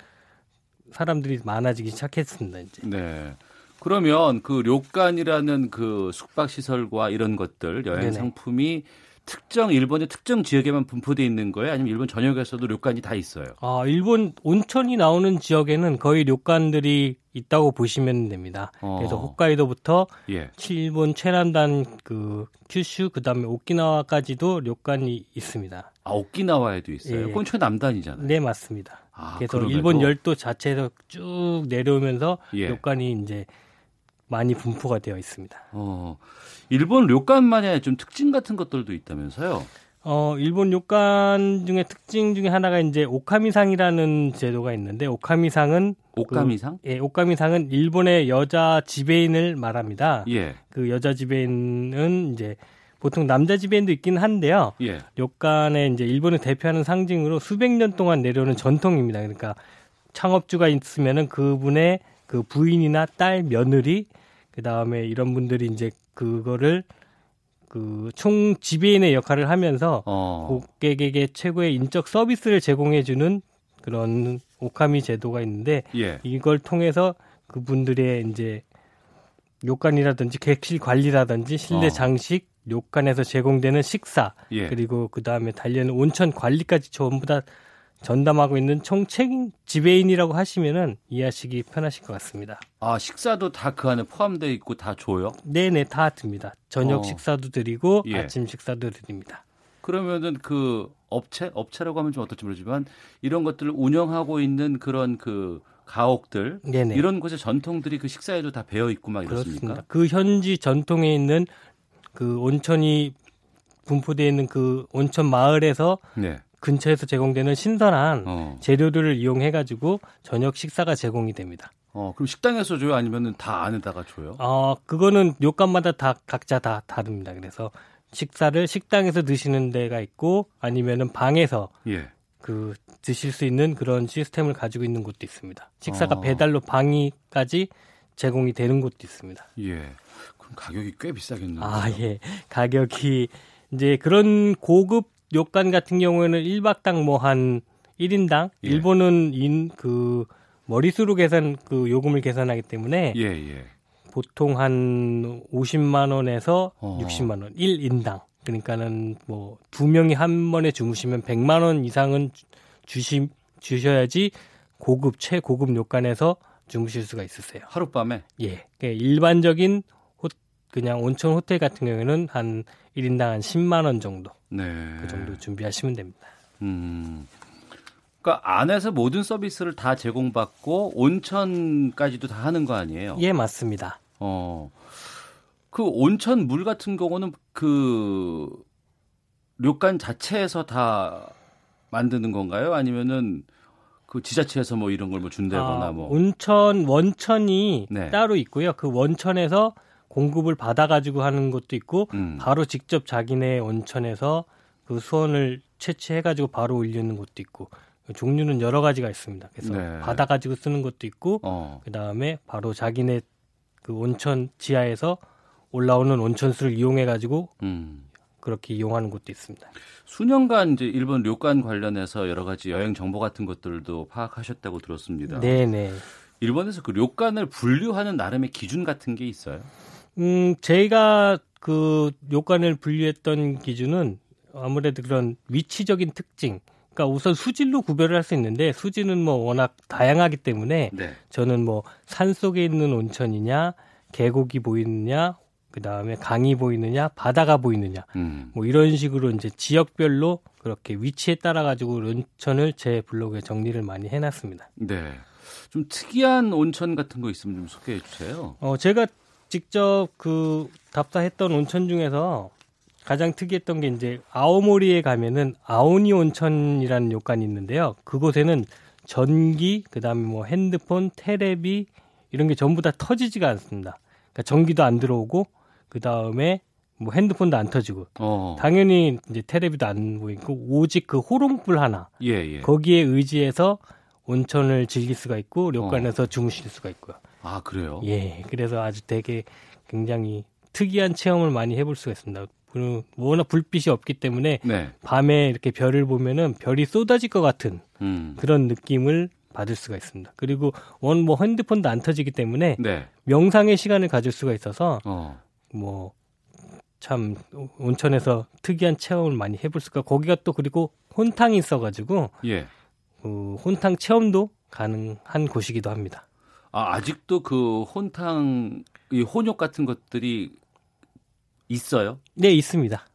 사람들이 많아지기 시작했습니다, 이제. 네. 그러면 그 료칸이라는 그 숙박 시설과 이런 것들 여행 네네. 상품이 특정 일본의 특정 지역에만 분포돼 있는 거예요? 아니면 일본 전역에서도 료칸이 다 있어요? 아, 일본 온천이 나오는 지역에는 거의 료칸들이 있다고 보시면 됩니다. 그래서 홋카이도부터 예. 일본 최남단 그 큐슈 그다음에 오키나와까지도 료칸이 있습니다. 아, 오키나와에도 있어요. 예. 그건 최남단이잖아요. 네, 맞습니다. 아, 그래서 그럼에도. 일본 열도 자체에서 쭉 내려오면서 예. 료칸이 이제 많이 분포가 되어 있습니다. 일본 료칸만의 좀 특징 같은 것들도 있다면서요? 일본 료칸 중에 특징 중에 하나가 이제 오카미상이라는 제도가 있는데 오카미상은 오카미상? 그, 예, 오카미상은 일본의 여자 지배인을 말합니다. 예. 그 여자 지배인은 이제 보통 남자 지배인도 있긴 한데요. 예. 료칸의 이제 일본을 대표하는 상징으로 수백 년 동안 내려오는 전통입니다. 그러니까 창업주가 있으면은 그분의 그 부인이나 딸, 며느리, 그 다음에 이런 분들이 이제 그거를 그 총 지배인의 역할을 하면서 고객에게 최고의 인적 서비스를 제공해주는 그런 오카미 제도가 있는데 예. 이걸 통해서 그분들의 이제 료칸이라든지 객실 관리라든지 실내 장식, 료칸에서 제공되는 식사 예. 그리고 그 다음에 달려있는 온천 관리까지 전부 다 전담하고 있는 총책임 지배인이라고 하시면은 이해하시기 편하실 것 같습니다. 아, 식사도 다 그 안에 포함되어 있고 다 줘요? 네네, 다 듭니다. 저녁 식사도 드리고 예. 아침 식사도 드립니다. 그러면은 그 업체라고 하면 좀 어떨지 모르지만 이런 것들을 운영하고 있는 그런 그 가옥들 네네. 이런 곳의 전통들이 그 식사에도 다 배어 있고 막 이렇습니까? 그렇습니다. 그 현지 전통에 있는 그 온천이 분포되어 있는 그 온천 마을에서 네. 근처에서 제공되는 신선한 재료들을 이용해가지고 저녁 식사가 제공이 됩니다. 그럼 식당에서 줘요? 아니면 다 안에다가 줘요? 그거는 료칸마다 다 각자 다 다릅니다. 그래서 식사를 식당에서 드시는 데가 있고 아니면은 방에서 예. 그 드실 수 있는 그런 시스템을 가지고 있는 곳도 있습니다. 식사가 배달로 방위까지 제공이 되는 곳도 있습니다. 예. 그럼 가격이 꽤 비싸겠네요. 아, 예. 가격이 이제 그런 고급 료칸 같은 경우에는 1박당 뭐 한 1인당 예. 일본은 그 머릿수로 계산 그 요금을 계산하기 때문에 예, 예. 보통 한 50만 원에서 60만 원 1인당 그러니까는 뭐 두 명이 한 번에 주무시면 100만 원 이상은 주셔야지 고급 최고급 료칸에서 주무실 수가 있으세요. 하룻밤에? 예. 그러니까 일반적인 그냥 온천 호텔 같은 경우에는 한 1인당 한 10만 원 정도 네. 그 정도 준비하시면 됩니다. 그러니까 안에서 모든 서비스를 다 제공받고 온천까지도 다 하는 거 아니에요? 예, 맞습니다. 그 온천 물 같은 경우는 그 료칸 자체에서 다 만드는 건가요? 아니면은 그 지자체에서 뭐 이런 걸 뭐 준다거나 뭐 온천 원천이 네. 따로 있고요. 그 원천에서 공급을 받아가지고 하는 것도 있고 바로 직접 자기네 온천에서 그 수온을 채취해가지고 바로 올리는 것도 있고 종류는 여러 가지가 있습니다. 그래서 네. 받아가지고 쓰는 것도 있고 그 다음에 바로 자기네 그 온천 지하에서 올라오는 온천수를 이용해가지고 그렇게 이용하는 것도 있습니다. 수년간 이제 일본 료칸 관련해서 여러 가지 여행 정보 같은 것들도 파악하셨다고 들었습니다. 네네. 일본에서 그 료칸을 분류하는 나름의 기준 같은 게 있어요? 제가 그 료칸을 분류했던 기준은 아무래도 그런 위치적인 특징. 그러니까 우선 수질로 구별을 할 수 있는데 수질은 뭐 워낙 다양하기 때문에 네. 저는 뭐 산 속에 있는 온천이냐, 계곡이 보이느냐, 그 다음에 강이 보이느냐, 바다가 보이느냐, 뭐 이런 식으로 이제 지역별로 그렇게 위치에 따라 가지고 온천을 제 블로그에 정리를 많이 해놨습니다. 네. 좀 특이한 온천 같은 거 있으면 좀 소개해 주세요. 제가 직접 그 답사했던 온천 중에서 가장 특이했던 게 이제 아오모리에 가면은 아오니 온천이라는 요관이 있는데요. 그곳에는 전기, 그다음에 뭐 핸드폰, 테레비 이런 게 전부 다 터지지가 않습니다. 그러니까 전기도 안 들어오고 그다음에 뭐 핸드폰도 안 터지고 당연히 이제 테레비도 안 보이고 오직 그 호롱불 하나 거기에 의지해서 온천을 즐길 수가 있고 료관에서 주무실 수가 있고요. 아 그래요? 예, 그래서 아주 되게 굉장히 특이한 체험을 많이 해볼 수가 있습니다. 워낙 불빛이 없기 때문에 밤에 이렇게 별을 보면은 별이 쏟아질 것 같은 그런 느낌을 받을 수가 있습니다. 그리고 뭐 핸드폰도 안 터지기 때문에 명상의 시간을 가질 수가 있어서 뭐 참 온천에서 특이한 체험을 많이 해볼 수가. 거기가 또 그리고 혼탕이 있어가지고 혼탕 체험도 가능한 곳이기도 합니다. 아, 아직도 그 혼탕 이 혼욕 같은 것들이 있어요? 네, 있습니다.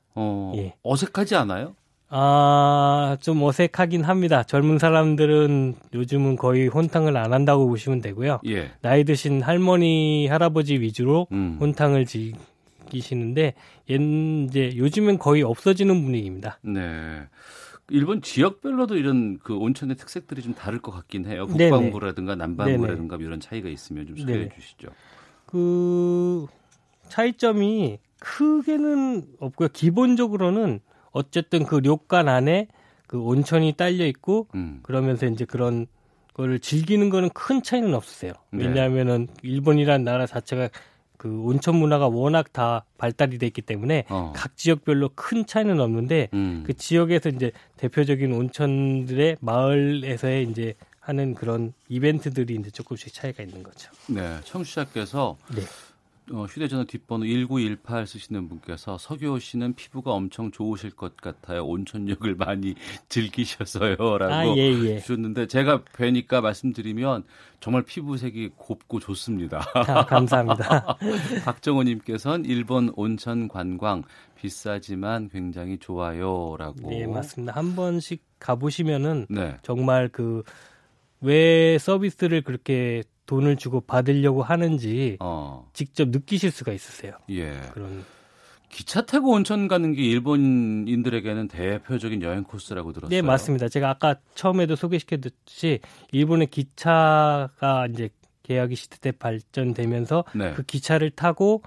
예. 어색하지 않아요? 아, 좀 어색하긴 합니다. 젊은 사람들은 요즘은 거의 혼탕을 안 한다고 보시면 되고요. 예. 나이 드신 할머니, 할아버지 위주로 혼탕을 즐기시는데 이제 요즘엔 거의 없어지는 분위기입니다. 네. 일본 지역별로도 이런 그 온천의 특색들이 좀 다를 것 같긴 해요. 북방구라든가 남방구라든가 이런 차이가 있으면 좀 소개해 주시죠. 그 차이점이 크게는 없고요. 기본적으로는 어쨌든 그 료칸 안에 그 온천이 딸려 있고 그러면서 이제 그런 거를 즐기는 거는 큰 차이는 없으세요. 왜냐하면은 일본이란 나라 자체가 그 온천 문화가 워낙 다 발달이 돼 있기 때문에 각 지역별로 큰 차이는 없는데 그 지역에서 이제 대표적인 온천들의 마을에서의 이제 하는 그런 이벤트들이 이제 조금씩 차이가 있는 거죠. 네, 청취자께서 휴대전화 뒷번호 1918 쓰시는 분께서 서교 씨는 피부가 엄청 좋으실 것 같아요. 온천욕을 많이 즐기셔서요라고 주셨는데 제가 뵈니까 말씀드리면 정말 피부색이 곱고 좋습니다. 아, 감사합니다. 박정호님께서는 일본 온천 관광 비싸지만 굉장히 좋아요라고. 네, 맞습니다. 한 번씩 가보시면은 정말 그 왜 서비스를 그렇게 돈을 주고 받으려고 하는지 직접 느끼실 수가 있으세요. 예. 그런 기차 타고 온천 가는 게 일본인들에게는 대표적인 여행 코스라고 들었어요. 네, 맞습니다. 제가 아까 처음에도 소개시켜드렸듯이 일본의 기차가 이제 계약이 시대 발전되면서 그 기차를 타고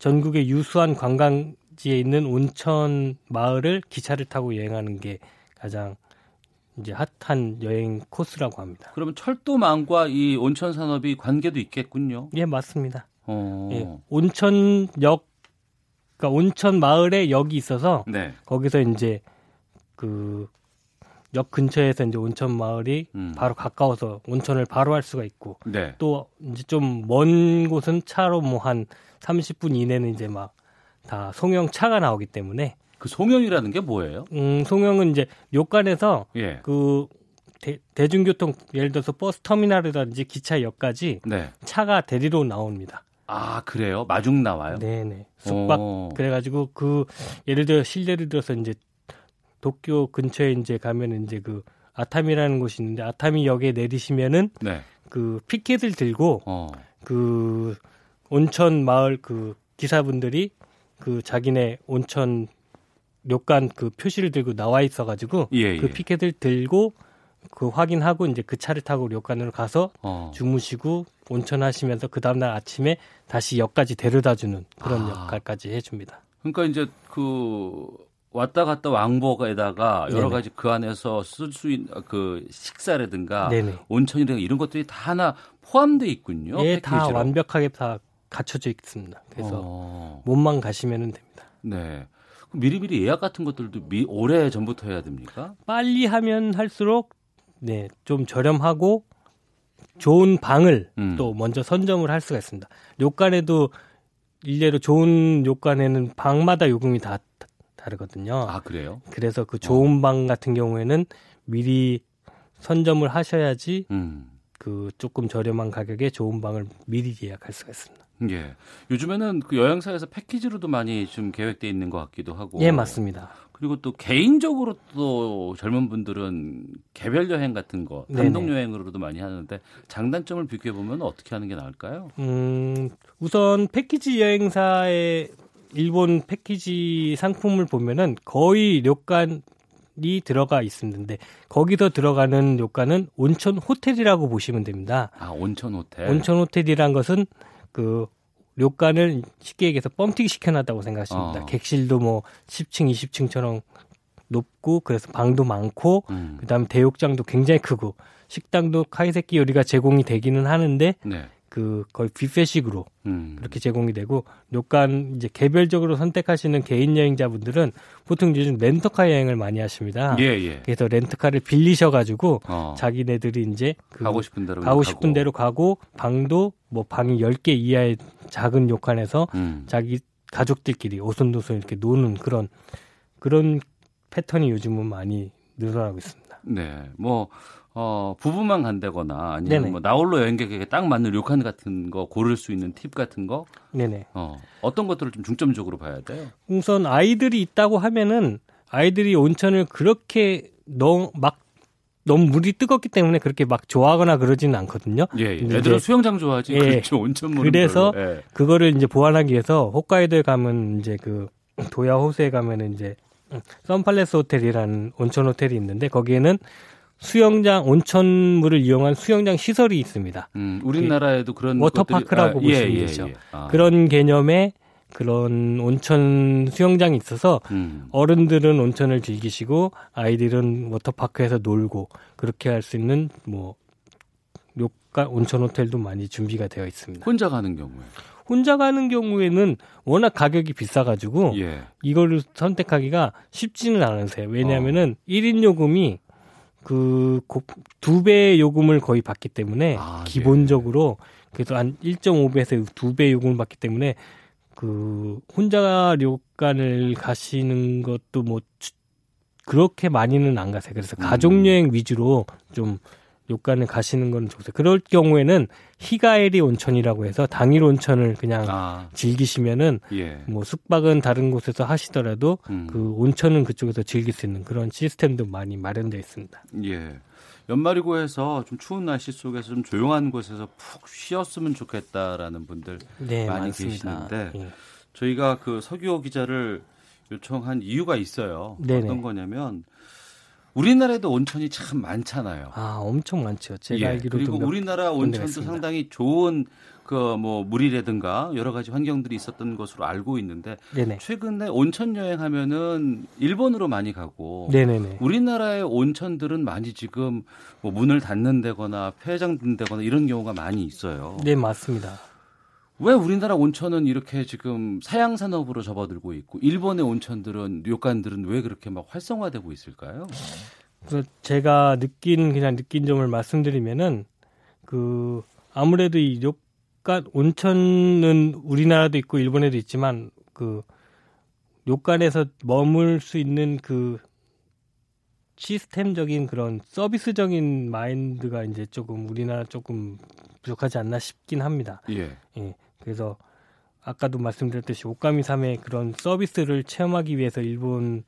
전국의 유수한 관광지에 있는 온천 마을을 기차를 타고 여행하는 게 가장 이제 핫한 여행 코스라고 합니다. 그러면 철도망과 이 온천 산업이 관계도 있겠군요. 예, 맞습니다. 예, 온천역, 그러니까 온천 마을에 역이 있어서 거기서 이제 그 역 근처에서 이제 온천 마을이 바로 가까워서 온천을 바로 할 수가 있고 또 이제 좀 먼 곳은 차로 뭐 한 30분 이내는 이제 막 다 송영 차가 나오기 때문에. 그 송영이라는 게 뭐예요? 송영은 이제 료칸에서 그 대중교통 예를 들어서 버스 터미널이라든지 기차역까지 차가 대리로 나옵니다. 아 그래요? 마중 나와요? 네네. 숙박 그래가지고 그 예를 들어 실례를 들어서 이제 도쿄 근처에 이제 가면 이제 그 아타미라는 곳이 있는데 아타미 역에 내리시면은 그 피켓을 들고 그 온천 마을 그 기사분들이 그 자기네 온천 료칸 그 표시를 들고 나와 있어가지고 그 피켓을 들고 그 확인하고 이제 그 차를 타고 료칸으로 가서 주무시고 온천하시면서 그 다음날 아침에 다시 역까지 데려다주는 그런 역할까지 해줍니다. 그러니까 이제 그 왔다 갔다 왕복에다가 여러 가지 그 안에서 쓸 수 있는 그 식사라든가 온천이라든가 이런 것들이 다 하나 포함되어 있군요. 예, 다 완벽하게 다 갖춰져 있습니다. 그래서 몸만 가시면 됩니다. 네. 미리미리 예약 같은 것들도 오래 전부터 해야 됩니까? 빨리 하면 할수록 좀 저렴하고 좋은 방을 또 먼저 선점을 할 수가 있습니다. 료칸에도 일례로 좋은 료칸에는 방마다 요금이 다 다르거든요. 아 그래요? 그래서 그 좋은 방 같은 경우에는 미리 선점을 하셔야지 그 조금 저렴한 가격에 좋은 방을 미리 예약할 수가 있습니다. 예. 요즘에는 그 여행사에서 패키지로도 많이 좀 계획돼 있는 것 같기도 하고. 예, 맞습니다. 그리고 또 개인적으로 또 젊은 분들은 개별 여행 같은 거, 단독 여행으로도 많이 하는데 장단점을 비교해 보면 어떻게 하는 게 나을까요? 우선 패키지 여행사의 일본 패키지 상품을 보면은 거의 료칸이 들어가 있는데 거기서 들어가는 료칸은 온천 호텔이라고 보시면 됩니다. 아, 온천 호텔. 온천 호텔이란 것은 그 료칸을 쉽게 얘기해서 뻥튀기 시켜놨다고 생각하십니다. 객실도 뭐 10층, 20층처럼 높고 그래서 방도 많고 그다음에 대욕장도 굉장히 크고 식당도 카이세키 요리가 제공이 되기는 하는데 네. 그 거의 뷔페식으로 그렇게 제공이 되고 료칸 이제 개별적으로 선택하시는 개인 여행자분들은 보통 요즘 렌터카 여행을 많이 하십니다. 예. 그래서 렌터카를 빌리셔가지고 자기네들이 이제 그 가고 싶은 대로 가고 방도 뭐 방이 10개 이하의 작은 료칸에서 자기 가족들끼리 오손도손 이렇게 노는 그런 패턴이 요즘은 많이 늘어나고 있습니다. 네, 뭐. 부부만 간다거나 아니면 뭐 나홀로 여행객에게 딱 맞는 료칸 같은 거 고를 수 있는 팁 같은 거 어떤 것들을 좀 중점적으로 봐야 돼요? 우선 아이들이 있다고 하면은 아이들이 온천을 그렇게 너무 물이 뜨겁기 때문에 그렇게 막 좋아하거나 그러지는 않거든요. 예. 애들은 수영장 좋아하지. 예. 그렇죠. 온천물은 그래서 예. 그거를 이제 보완하기 위해서 홋카이도에 가면 이제 그 도야 호수에 가면은 이제 선팔레스 호텔이라는 온천 호텔이 있는데 거기에는 수영장 온천물을 이용한 수영장 시설이 있습니다. 우리나라에도 그런 워터파크라고 보시면 되죠. 예. 그런 개념의 그런 온천 수영장이 있어서 어른들은 온천을 즐기시고 아이들은 워터파크에서 놀고 그렇게 할 수 있는 뭐 료칸 온천 호텔도 많이 준비가 되어 있습니다. 혼자 가는 경우에는 워낙 가격이 비싸가지고 이걸 선택하기가 쉽지는 않으세요. 왜냐하면은 1인 요금이 그 2배의 요금을 거의 받기 때문에 기본적으로 그래서 한 1.5배에서 2배 요금을 받기 때문에 그 혼자 료칸을 가시는 것도 뭐 그렇게 많이는 안 가세요. 그래서 가족 여행 위주로 좀 료칸을 가시는 건 좋겠어요. 그럴 경우에는 히가에리 온천이라고 해서 당일 온천을 그냥 즐기시면은 뭐 숙박은 다른 곳에서 하시더라도 그 온천은 그쪽에서 즐길 수 있는 그런 시스템도 많이 마련되어 있습니다. 예. 연말이고 해서 좀 추운 날씨 속에서 좀 조용한 곳에서 푹 쉬었으면 좋겠다라는 분들 많이 많습니다. 계시는데 저희가 그 서규호 기자를 요청한 이유가 있어요. 어떤 거냐면 우리나라에도 온천이 참 많잖아요. 엄청 많죠. 제가 알기로도 그리고 우리나라 온천도 상당히 좋은 그 뭐 물이라든가 여러 가지 환경들이 있었던 것으로 알고 있는데 최근에 온천 여행하면은 일본으로 많이 가고 우리나라의 온천들은 많이 지금 뭐 문을 닫는 데거나 폐장된 데거나 이런 경우가 많이 있어요. 네, 맞습니다. 왜 우리나라 온천은 이렇게 지금 사양 산업으로 접어들고 있고 일본의 온천들은 료칸들은 왜 그렇게 막 활성화되고 있을까요? 그래서 제가 느낀 점을 말씀드리면은 그 아무래도 이 료칸 온천은 우리나라도 있고 일본에도 있지만 그 료칸에서 머물 수 있는 그 시스템적인 그런 서비스적인 마인드가 이제 조금 우리나라 조금 부족하지 않나 싶긴 합니다. 예. 그래서 아까도 말씀드렸듯이 오카미삼의 그런 서비스를 체험하기 위해서 일본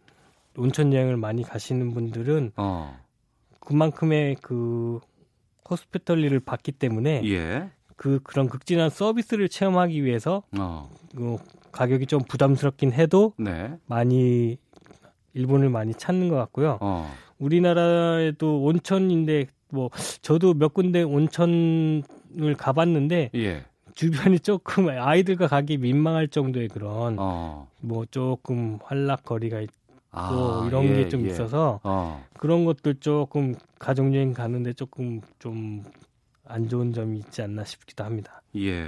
온천 여행을 많이 가시는 분들은 그만큼의 그 호스피털리를 받기 때문에 그런 극진한 서비스를 체험하기 위해서 가격이 좀 부담스럽긴 해도 많이 일본을 많이 찾는 것 같고요. 우리나라에도 온천인데 뭐 저도 몇 군데 온천을 가봤는데 주변이 조금 아이들과 가기 민망할 정도의 그런 뭐 조금 환락거리가 있고 이런 게 좀 있어서 그런 것들 조금 가족여행 가는데 조금 좀 안 좋은 점이 있지 않나 싶기도 합니다. 예.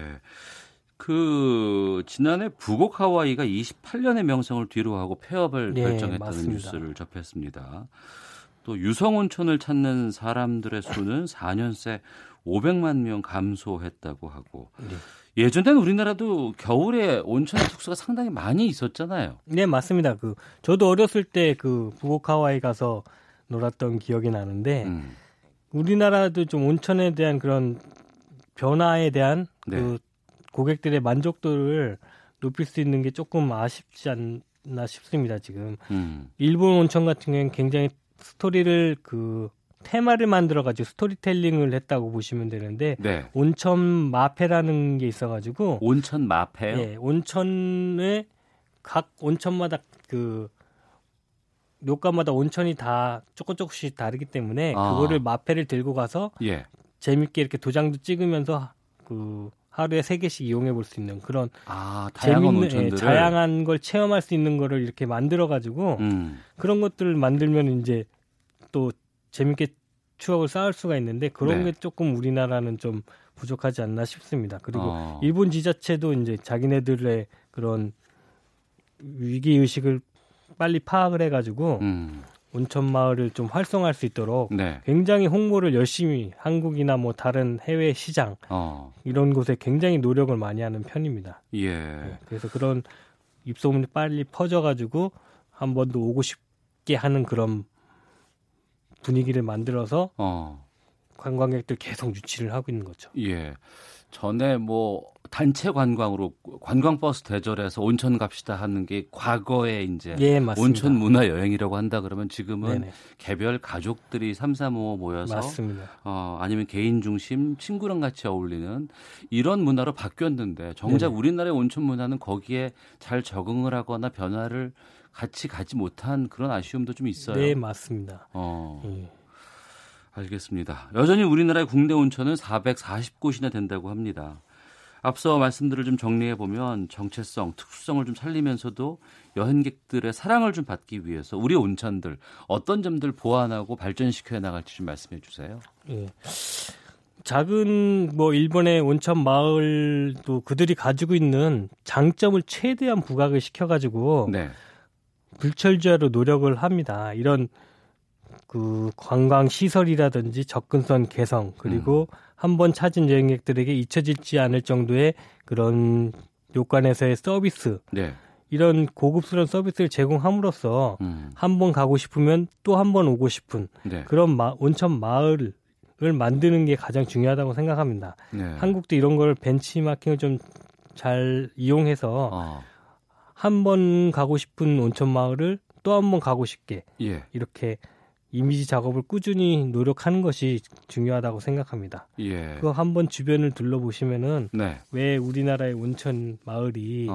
그 지난해 북옥 하와이가 28년의 명성을 뒤로하고 폐업을 결정했다는 뉴스를 접했습니다. 또 유성온천을 찾는 사람들의 수는 4년 새 500만 명 감소했다고 하고 예전에는 우리나라도 겨울에 온천 숙소가 상당히 많이 있었잖아요. 네, 맞습니다. 그 저도 어렸을 때 그 북옥 하와이 가서 놀았던 기억이 나는데 우리나라도 좀 온천에 대한 그런 변화에 대한 그 고객들의 만족도를 높일 수 있는 게 조금 아쉽지 않나 싶습니다. 지금 일본 온천 같은 경우는 굉장히 스토리를 그 테마를 만들어가지고 스토리텔링을 했다고 보시면 되는데 네. 온천 마페라는 게 있어가지고 온천 마페요? 네, 온천에 각 온천마다 그 료관마다 온천이 다 조금씩 다르기 때문에 아. 그거를 마페를 들고 가서 예. 재밌게 이렇게 도장도 찍으면서 그 하루에 3개씩 이용해 볼 수 있는 그런 아, 다양한 온천들을 다양한 걸 체험할 수 있는 거를 이렇게 만들어가지고 그런 것들을 만들면 이제 또 재밌게 추억을 쌓을 수가 있는데 그런 네. 게 조금 우리나라는 좀 부족하지 않나 싶습니다. 그리고 일본 지자체도 이제 자기네들의 그런 위기 의식을 빨리 파악을 해가지고 온천 마을을 좀 활성화할 수 있도록 네. 굉장히 홍보를 열심히 한국이나 뭐 다른 해외 시장 이런 곳에 굉장히 노력을 많이 하는 편입니다. 예. 네, 그래서 그런 입소문이 빨리 퍼져가지고 한 번 더 오고 싶게 하는 그런 분위기를 만들어서 관광객들 계속 유치를 하고 있는 거죠. 예. 전에 뭐 단체 관광으로 관광버스 대절해서 온천 갑시다 하는 게 과거에 이제 예, 온천 문화 여행이라고 한다 그러면 지금은 네네. 개별 가족들이 3, 4, 5 모여서 맞습니다. 아니면 개인 중심 친구랑 같이 어울리는 이런 문화로 바뀌었는데 정작 네네. 우리나라의 온천 문화는 거기에 잘 적응을 하거나 변화를 같이 가지 못한 그런 아쉬움도 좀 있어요. 네, 맞습니다. 예. 알겠습니다. 여전히 우리나라의 국내 온천은 440곳이나 된다고 합니다. 앞서 말씀들을 좀 정리해보면 정체성, 특수성을 좀 살리면서도 여행객들의 사랑을 좀 받기 위해서 우리 온천들 어떤 점들 보완하고 발전시켜 나갈지 좀 말씀해 주세요. 예. 작은 뭐 일본의 온천 마을도 그들이 가지고 있는 장점을 최대한 부각을 시켜가지고 네. 불철주야로 노력을 합니다. 이런 그 관광 시설이라든지 접근성 개성 그리고 한번 찾은 여행객들에게 잊혀지지 않을 정도의 그런 요관에서의 서비스 네. 이런 고급스러운 서비스를 제공함으로써 한번 가고 싶으면 또 한번 오고 싶은 네. 그런 온천 마을을 만드는 게 가장 중요하다고 생각합니다. 네. 한국도 이런 걸 벤치마킹을 좀 잘 이용해서 한번 가고 싶은 온천 마을을 또 한번 가고 싶게 예. 이렇게 이미지 작업을 꾸준히 노력하는 것이 중요하다고 생각합니다. 예. 그거 한번 주변을 둘러보시면은 네. 왜 우리나라의 온천 마을이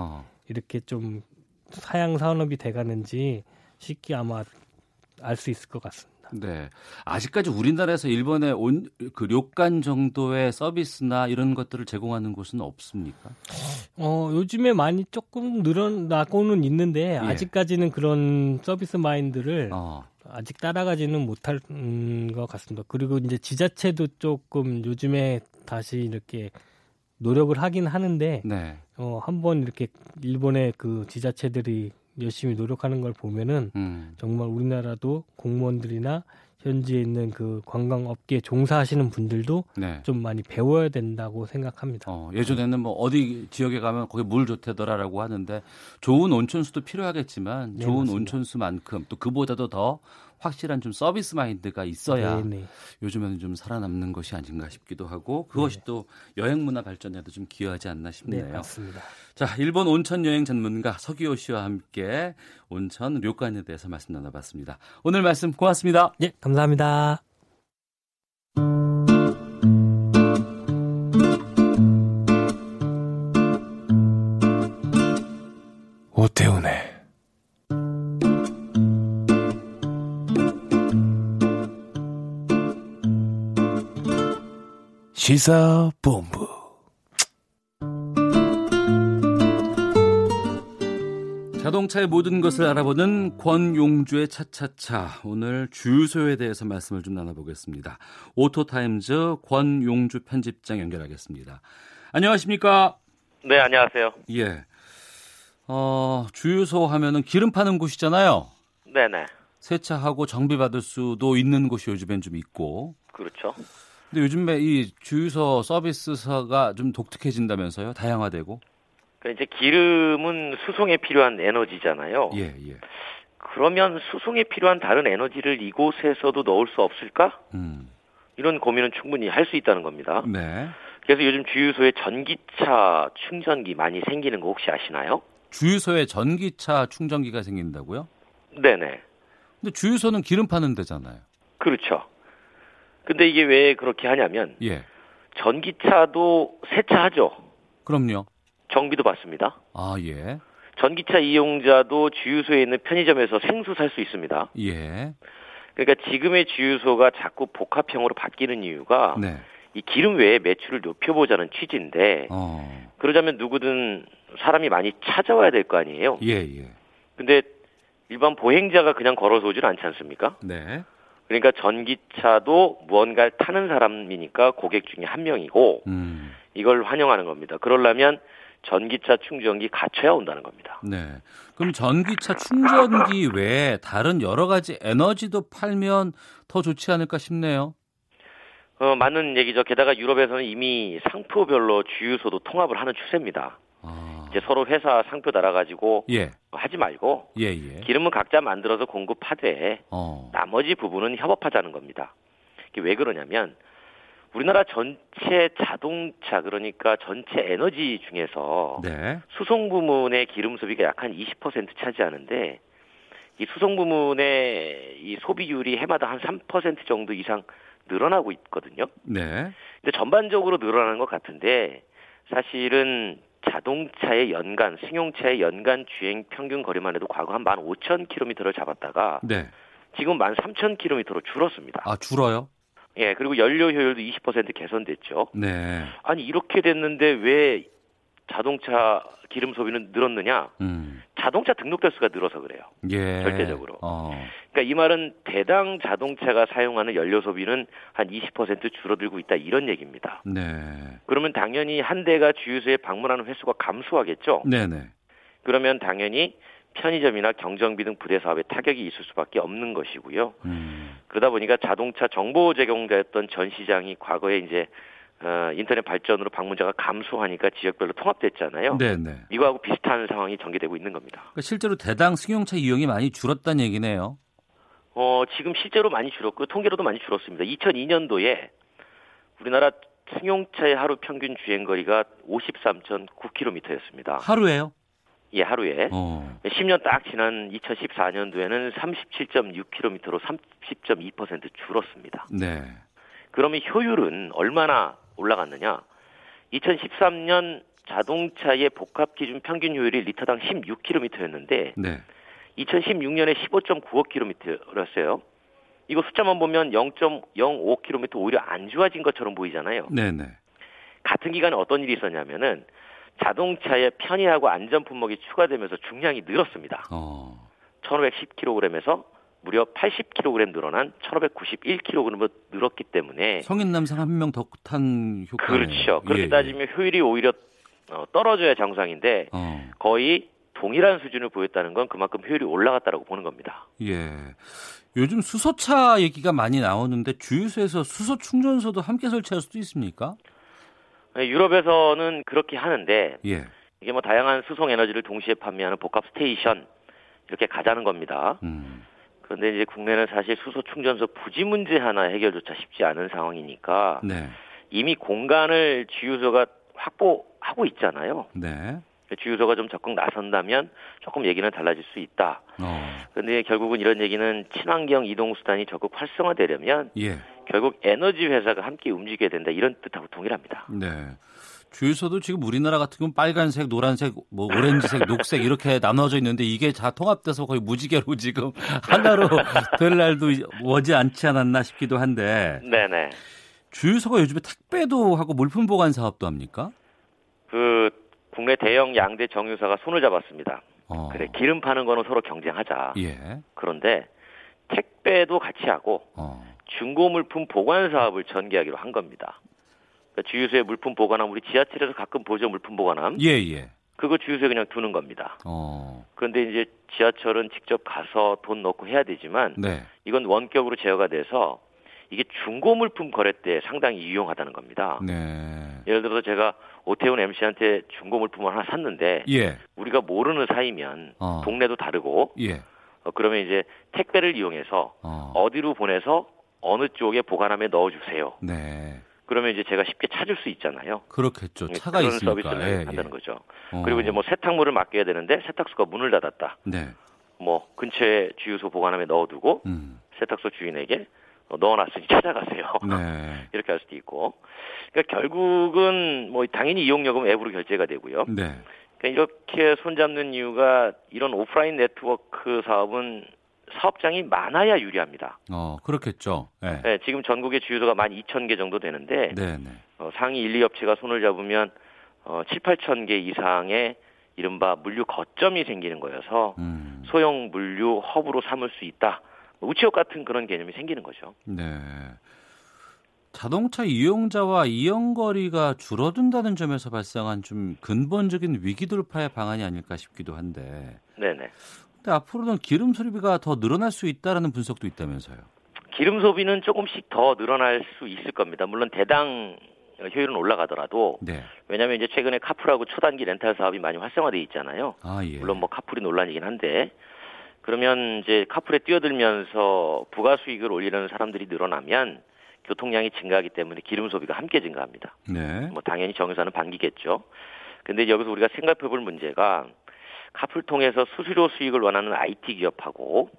이렇게 좀 사양 산업이 돼가는지 쉽게 아마 알 수 있을 것 같습니다. 네. 아직까지 우리나라에서 일본의 그 료칸 정도의 서비스나 이런 것들을 제공하는 곳은 없습니까? 요즘에 많이 조금 늘어나고는 있는데 예. 아직까지는 그런 서비스 마인드를 아직 따라가지는 못할 것 같습니다. 그리고 이제 지자체도 조금 요즘에 다시 이렇게 노력을 하긴 하는데 네. 한번 이렇게 일본의 그 지자체들이 열심히 노력하는 걸 보면은 정말 우리나라도 공무원들이나 현지에 있는 그 관광업계에 종사하시는 분들도 네. 좀 많이 배워야 된다고 생각합니다. 예전에는 뭐 어디 지역에 가면 거기 물 좋대더라라고 하는데 좋은 온천수도 필요하겠지만 네, 좋은 맞습니다. 온천수만큼 또 그보다도 더 확실한 좀 서비스 마인드가 있어야 네네. 요즘에는 좀 살아남는 것이 아닌가 싶기도 하고 그것이 네네. 또 여행 문화 발전에도 좀 기여하지 않나 싶네요. 네, 맞습니다. 자, 일본 온천 여행 전문가 서기호 씨와 함께 온천 료칸에 대해서 말씀 나눠봤습니다. 오늘 말씀 고맙습니다. 네, 감사합니다. 오태훈의 시사본부. 자동차의 모든 것을 알아보는 권용주의 차차차. 오늘 주유소에 대해서 말씀을 좀 나눠보겠습니다. 오토타임즈 권용주 편집장 연결하겠습니다. 안녕하십니까? 네, 안녕하세요. 예. 주유소 하면은 기름 파는 곳이잖아요. 네네. 세차하고 정비받을 수도 있는 곳이 요즘엔 좀 있고. 그렇죠. 근데 요즘에 이 주유소 서비스사가 좀 독특해진다면서요? 다양화되고? 그러니까 이제 기름은 수송에 필요한 에너지잖아요. 예, 예. 그러면 수송에 필요한 다른 에너지를 이곳에서도 넣을 수 없을까? 이런 고민은 충분히 할 수 있다는 겁니다. 네. 그래서 요즘 주유소에 전기차 충전기 많이 생기는 거 혹시 아시나요? 주유소에 전기차 충전기가 생긴다고요? 네네. 근데 주유소는 기름 파는 데잖아요. 그렇죠. 근데 이게 왜 그렇게 하냐면 예. 전기차도 세차하죠. 그럼요. 정비도 받습니다. 아, 예. 전기차 이용자도 주유소에 있는 편의점에서 생수 살 수 있습니다. 예. 그러니까 지금의 주유소가 자꾸 복합형으로 바뀌는 이유가 네. 이 기름 외에 매출을 높여보자는 취지인데 그러자면 누구든 사람이 많이 찾아와야 될 거 아니에요. 예, 예. 근데 일반 보행자가 그냥 걸어서 오질 않지 않습니까? 네. 그러니까 전기차도 무언가를 타는 사람이니까 고객 중에 한 명이고 이걸 환영하는 겁니다. 그러려면 전기차 충전기 갖춰야 온다는 겁니다. 네. 그럼 전기차 충전기 외에 다른 여러 가지 에너지도 팔면 더 좋지 않을까 싶네요. 맞는 얘기죠. 게다가 유럽에서는 이미 상표별로 주유소도 통합을 하는 추세입니다. 이제 서로 회사 상표 달아가지고 예. 하지 말고 예예. 기름은 각자 만들어서 공급하되 나머지 부분은 협업하자는 겁니다. 이게 왜 그러냐면 우리나라 전체 자동차 그러니까 전체 에너지 중에서 네. 수송 부문의 기름 소비가 약 한 20% 차지하는데 이 수송 부문의 이 소비율이 해마다 한 3% 정도 이상 늘어나고 있거든요. 네. 근데 전반적으로 늘어나는 것 같은데 사실은 자동차의 연간, 승용차의 연간 주행 평균 거리만 해도 과거 한 15,000km를 잡았다가 네. 지금 13,000km로 줄었습니다. 아, 줄어요? 예, 그리고 연료 효율도 20% 개선됐죠. 네. 아니, 이렇게 됐는데 왜 자동차 기름 소비는 늘었느냐? 자동차 등록 대수가 늘어서 그래요. 예. 절대적으로. 그러니까 이 말은 대당 자동차가 사용하는 연료 소비는 한 20% 줄어들고 있다 이런 얘기입니다. 네. 그러면 당연히 한 대가 주유소에 방문하는 횟수가 감소하겠죠. 네네. 그러면 당연히 편의점이나 경정비 등 부대 사업에 타격이 있을 수밖에 없는 것이고요. 그러다 보니까 자동차 정보 제공자였던 전 시장이 과거에 이제 인터넷 발전으로 방문자가 감소하니까 지역별로 통합됐잖아요. 네네. 이거하고 비슷한 상황이 전개되고 있는 겁니다. 그러니까 실제로 대당 승용차 이용이 많이 줄었다는 얘기네요. 지금 실제로 많이 줄었고 통계로도 많이 줄었습니다. 2002년도에 우리나라 승용차의 하루 평균 주행거리가 53,900km였습니다. 하루에요? 예, 하루에. 10년 딱 지난 2014년도에는 37.6km로 30.2% 줄었습니다. 네. 그러면 효율은 얼마나 올라갔느냐? 2013년 자동차의 복합 기준 평균 효율이 리터당 16km였는데 네. 2016년에 15.95km였어요. 이거 숫자만 보면 0.05km 오히려 안 좋아진 것처럼 보이잖아요. 네네. 같은 기간에 어떤 일이 있었냐면은 자동차에 편의하고 안전 품목이 추가되면서 중량이 늘었습니다. 1,510kg에서 무려 80kg 늘어난 1,591kg으로 늘었기 때문에 성인 남성 한 명 더 탄 효과 그렇죠. 그렇게 예, 따지면 효율이 오히려 떨어져야 정상인데 거의 동일한 수준을 보였다는 건 그만큼 효율이 올라갔다라고 보는 겁니다. 예. 요즘 수소차 얘기가 많이 나오는데 주유소에서 수소 충전소도 함께 설치할 수도 있습니까? 유럽에서는 그렇게 하는데 예. 이게 뭐 다양한 수송 에너지를 동시에 판매하는 복합 스테이션 이렇게 가자는 겁니다. 그런데 이제 국내는 사실 수소 충전소 부지 문제 하나 해결조차 쉽지 않은 상황이니까 네. 이미 공간을 주유소가 확보하고 있잖아요. 네. 주유소가 좀 적극 나선다면 조금 얘기는 달라질 수 있다. 그런데 결국은 이런 얘기는 친환경 이동수단이 적극 활성화되려면 예. 결국 에너지 회사가 함께 움직여야 된다. 이런 뜻하고 동일합니다. 네. 주유소도 지금 우리나라 같은 경우는 빨간색, 노란색, 뭐 오렌지색, 녹색 이렇게 나눠져 있는데 이게 다 통합돼서 거의 무지개로 지금 하나로 될 날도 오지 않지 않았나 싶기도 한데. 네네. 주유소가 요즘에 택배도 하고 물품 보관 사업도 합니까? 국내 대형 양대 정유사가 손을 잡았습니다. 그래 기름 파는 거는 서로 경쟁하자. 예. 그런데 택배도 같이 하고 중고 물품 보관 사업을 전개하기로 한 겁니다. 그러니까 주유소에 물품 보관함 우리 지하철에서 가끔 보죠 물품 보관함. 예예. 그거 주유소에 그냥 두는 겁니다. 그런데 이제 지하철은 직접 가서 돈 넣고 해야 되지만 네. 이건 원격으로 제어가 돼서 이게 중고 물품 거래 때 상당히 유용하다는 겁니다. 네. 예를 들어서 제가 오태훈 MC한테 중고 물품을 하나 샀는데 예. 우리가 모르는 사이면 동네도 다르고 예. 그러면 이제 택배를 이용해서 어디로 보내서 어느 쪽에 보관함에 넣어주세요. 네. 그러면 이제 제가 쉽게 찾을 수 있잖아요. 그렇겠죠. 차가 그런 있으니까. 그런 서비스를 한다는 거죠. 그리고 이제 뭐 세탁물을 맡겨야 되는데 세탁소가 문을 닫았다. 네. 뭐 근처에 주유소 보관함에 넣어두고 세탁소 주인에게 넣어놨으니 찾아가세요. 네. 이렇게 할 수도 있고. 그러니까 결국은 뭐 당연히 이용요금 앱으로 결제가 되고요. 네. 그러니까 이렇게 손잡는 이유가 이런 오프라인 네트워크 사업은 사업장이 많아야 유리합니다. 그렇겠죠. 네. 네, 지금 전국의 주유소가 12,000개 정도 되는데 네네. 상위 1, 2업체가 손을 잡으면 7, 8,000개 이상의 이른바 물류 거점이 생기는 거여서 소형 물류 허브로 삼을 수 있다. 우체국 같은 그런 개념이 생기는 거죠. 네. 자동차 이용자와 이용거리가 줄어든다는 점에서 발생한 좀 근본적인 위기 돌파의 방안이 아닐까 싶기도 한데. 네네. 근데 앞으로는 기름 소비가 더 늘어날 수 있다라는 분석도 있다면서요. 기름 소비는 조금씩 더 늘어날 수 있을 겁니다. 물론 대당 효율은 올라가더라도. 네. 왜냐하면 이제 최근에 카풀하고 초단기 렌탈 사업이 많이 활성화돼 있잖아요. 아, 예. 물론 뭐 카풀이 논란이긴 한데. 그러면 이제 카풀에 뛰어들면서 부가 수익을 올리려는 사람들이 늘어나면 교통량이 증가하기 때문에 기름 소비가 함께 증가합니다. 네. 뭐 당연히 정유사는 반기겠죠. 근데 여기서 우리가 생각해 볼 문제가 카풀 통해서 수수료 수익을 원하는 IT 기업하고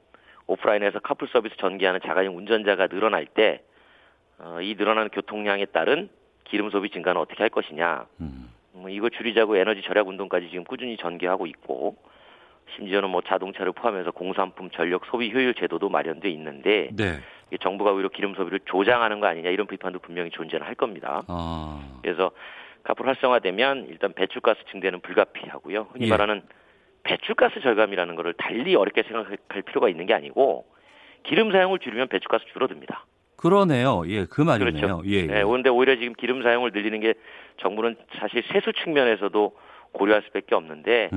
오프라인에서 카풀 서비스 전개하는 자가용 운전자가 늘어날 때 이 늘어나는 교통량에 따른 기름 소비 증가는 어떻게 할 것이냐. 이거 줄이자고 에너지 절약 운동까지 지금 꾸준히 전개하고 있고 심지어는 뭐 자동차를 포함해서 공산품 전력 소비 효율 제도도 마련돼 있는데 네. 정부가 오히려 기름 소비를 조장하는 거 아니냐 이런 비판도 분명히 존재는 할 겁니다. 그래서 카풀 활성화되면 일단 배출가스 증대는 불가피하고요. 흔히 말하는 배출가스 절감이라는 거를 달리 어렵게 생각할 필요가 있는 게 아니고 기름 사용을 줄이면 배출가스 줄어듭니다. 그러네요. 예, 그 말이네요. 그렇죠. 예, 예. 네, 그런데 오히려 지금 기름 사용을 늘리는 게 정부는 사실 세수 측면에서도 고려할 수밖에 없는데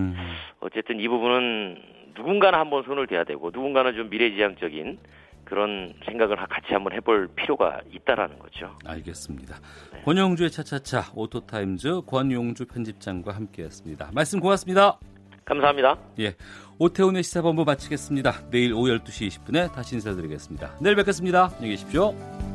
어쨌든 이 부분은 누군가는 한번 손을 대야 되고 누군가는 좀 미래지향적인 그런 생각을 같이 한번 해볼 필요가 있다라는 거죠. 알겠습니다. 네. 권용주의 차차차 오토타임즈 권용주 편집장과 함께했습니다. 말씀 고맙습니다. 감사합니다. 예, 오태훈의 시사본부 마치겠습니다. 내일 오후 12시 20분에 다시 인사드리겠습니다. 내일 뵙겠습니다. 안녕히 계십시오.